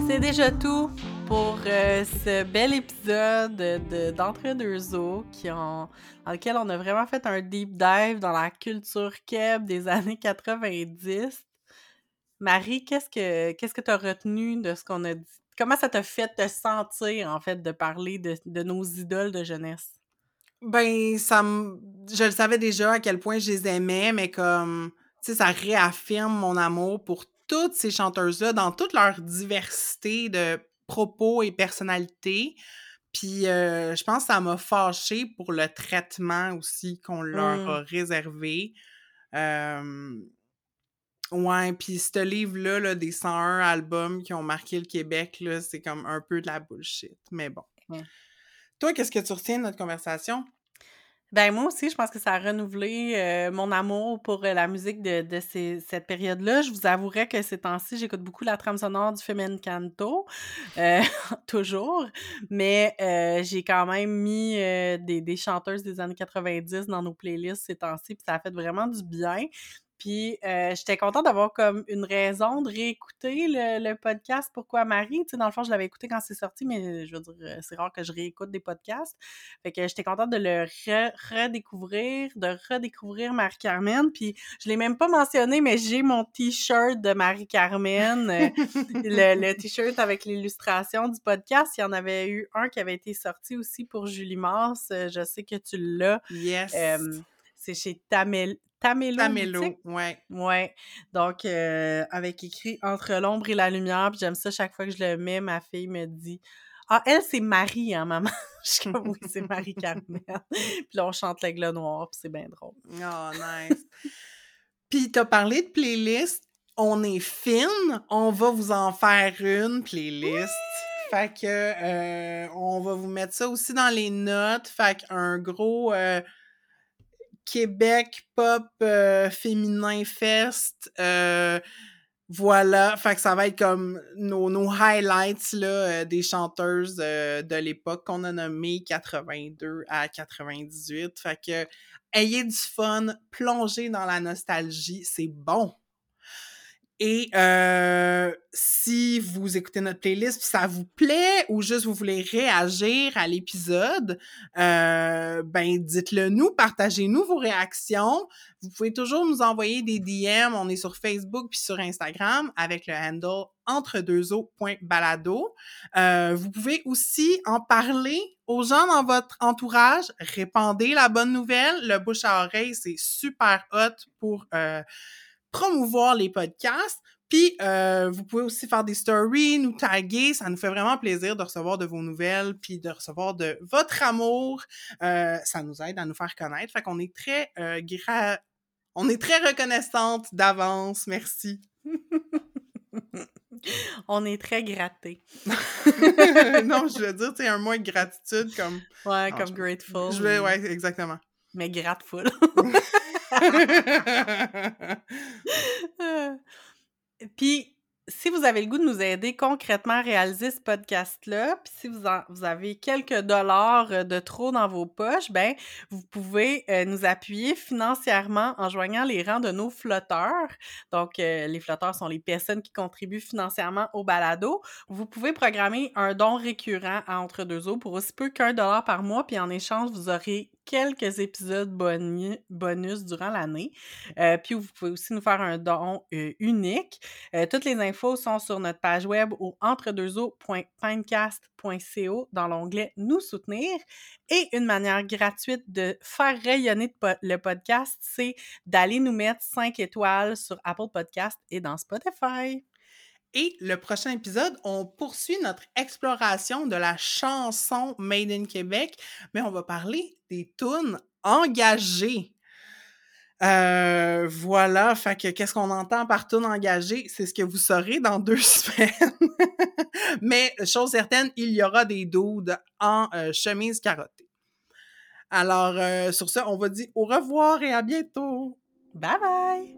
C'est déjà tout pour ce bel épisode d'Entre-deux eaux dans lequel on a vraiment fait un deep dive dans la culture keb des années 90. Marie, qu'est-ce que tu as retenu de ce qu'on a dit? Comment ça t'a fait te sentir, en fait, de parler de nos idoles de jeunesse? Ben, je le savais déjà à quel point je les aimais, mais comme, tu sais, ça réaffirme mon amour pour toutes ces chanteuses-là, dans toute leur diversité de propos et personnalités. Puis je pense que ça m'a fâchée pour le traitement aussi qu'on leur a réservé. Ouais, puis ce livre-là, là, des 101 albums qui ont marqué le Québec, là, c'est comme un peu de la bullshit, mais bon. Mm. Toi, qu'est-ce que tu retiens de notre conversation? Ben moi aussi, je pense que ça a renouvelé mon amour pour la musique de cette période-là. Je vous avouerai que ces temps-ci, j'écoute beaucoup la trame sonore du Femen Canto, toujours, mais j'ai quand même mis des chanteuses des années 90 dans nos playlists ces temps-ci, puis ça a fait vraiment du bien. Puis j'étais contente d'avoir comme une raison de réécouter le podcast Pourquoi Marie? Tu sais, dans le fond, je l'avais écouté quand c'est sorti, mais je veux dire, c'est rare que je réécoute des podcasts. Fait que j'étais contente de le redécouvrir, de redécouvrir Marie-Carmen. Puis je l'ai même pas mentionné, mais j'ai mon T-shirt de Marie-Carmen, le T-shirt avec l'illustration du podcast. Il y en avait eu un qui avait été sorti aussi pour Julie Masse. Je sais que tu l'as. Yes! C'est chez Tamélo, ouais. Ouais. Donc, avec écrit « Entre l'ombre et la lumière », puis j'aime ça, chaque fois que je le mets, ma fille me dit « Ah, elle, c'est Marie, hein, maman? » Je suis comme « Oui, c'est Marie-Carmen. » Puis là, on chante l'aigle noir, puis c'est bien drôle. Oh, nice. Puis t'as parlé de playlist. On est fine. On va vous en faire une playlist. Oui! Fait que, on va vous mettre ça aussi dans les notes. Fait qu'un gros... Québec Pop Féminin Fest, voilà, fait que ça va être comme nos highlights là, des chanteuses de l'époque qu'on a nommées 82 à 98, fait que ayez du fun, plongez dans la nostalgie, c'est bon! Et si vous écoutez notre playlist puis ça vous plaît ou juste vous voulez réagir à l'épisode, ben dites-le nous, partagez-nous vos réactions. Vous pouvez toujours nous envoyer des DM. On est sur Facebook puis sur Instagram avec le handle entredeuxeaux.balado. Vous pouvez aussi en parler aux gens dans votre entourage. Répandez la bonne nouvelle. Le bouche à oreille, c'est super hot pour promouvoir les podcasts, puis vous pouvez aussi faire des stories, nous taguer, ça nous fait vraiment plaisir de recevoir de vos nouvelles, puis de recevoir de votre amour, ça nous aide à nous faire connaître, fait qu'on est très on est très reconnaissante d'avance, merci. On est très grattés. Non, je veux dire, tu sais, un mot de gratitude comme... Ouais, non, comme grateful. Ouais, exactement. Mais grateful. Puis, si vous avez le goût de nous aider concrètement à réaliser ce podcast-là, puis si vous avez quelques dollars de trop dans vos poches, ben vous pouvez nous appuyer financièrement en joignant les rangs de nos flotteurs. Donc, les flotteurs sont les personnes qui contribuent financièrement au balado. Vous pouvez programmer un don récurrent à Entre-deux-eaux pour aussi peu qu'$1 par mois, puis en échange, vous aurez quelques épisodes bonus durant l'année. Puis vous pouvez aussi nous faire un don unique. Toutes les infos sont sur notre page web au entredeuxeaux.pinecast.co dans l'onglet « Nous soutenir ». Et une manière gratuite de faire rayonner le podcast, c'est d'aller nous mettre 5 étoiles sur Apple Podcasts et dans Spotify. Et le prochain épisode, on poursuit notre exploration de la chanson Made in Québec, mais on va parler des tunes engagées. Voilà, fait que qu'est-ce qu'on entend par tune engagée? C'est ce que vous saurez dans 2 semaines. Mais chose certaine, il y aura des dudes en chemise carottée. Alors, sur ce, on va dire au revoir et à bientôt! Bye bye!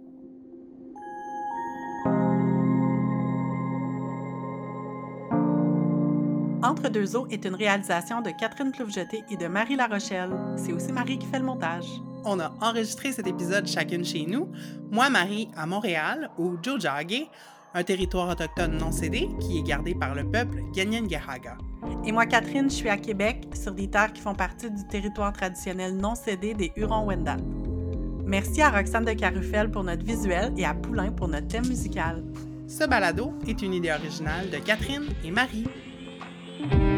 Entre deux eaux est une réalisation de Catherine Ploufjeté et de Marie Larochelle. C'est aussi Marie qui fait le montage. On a enregistré cet épisode chacune chez nous. Moi, Marie, à Montréal, au Jojagé, un territoire autochtone non cédé qui est gardé par le peuple Ganyengehaga. Et moi, Catherine, je suis à Québec, sur des terres qui font partie du territoire traditionnel non cédé des Hurons-Wendat. Merci à Roxane de Carufel pour notre visuel et à Poulain pour notre thème musical. Ce balado est une idée originale de Catherine et Marie. Thank you.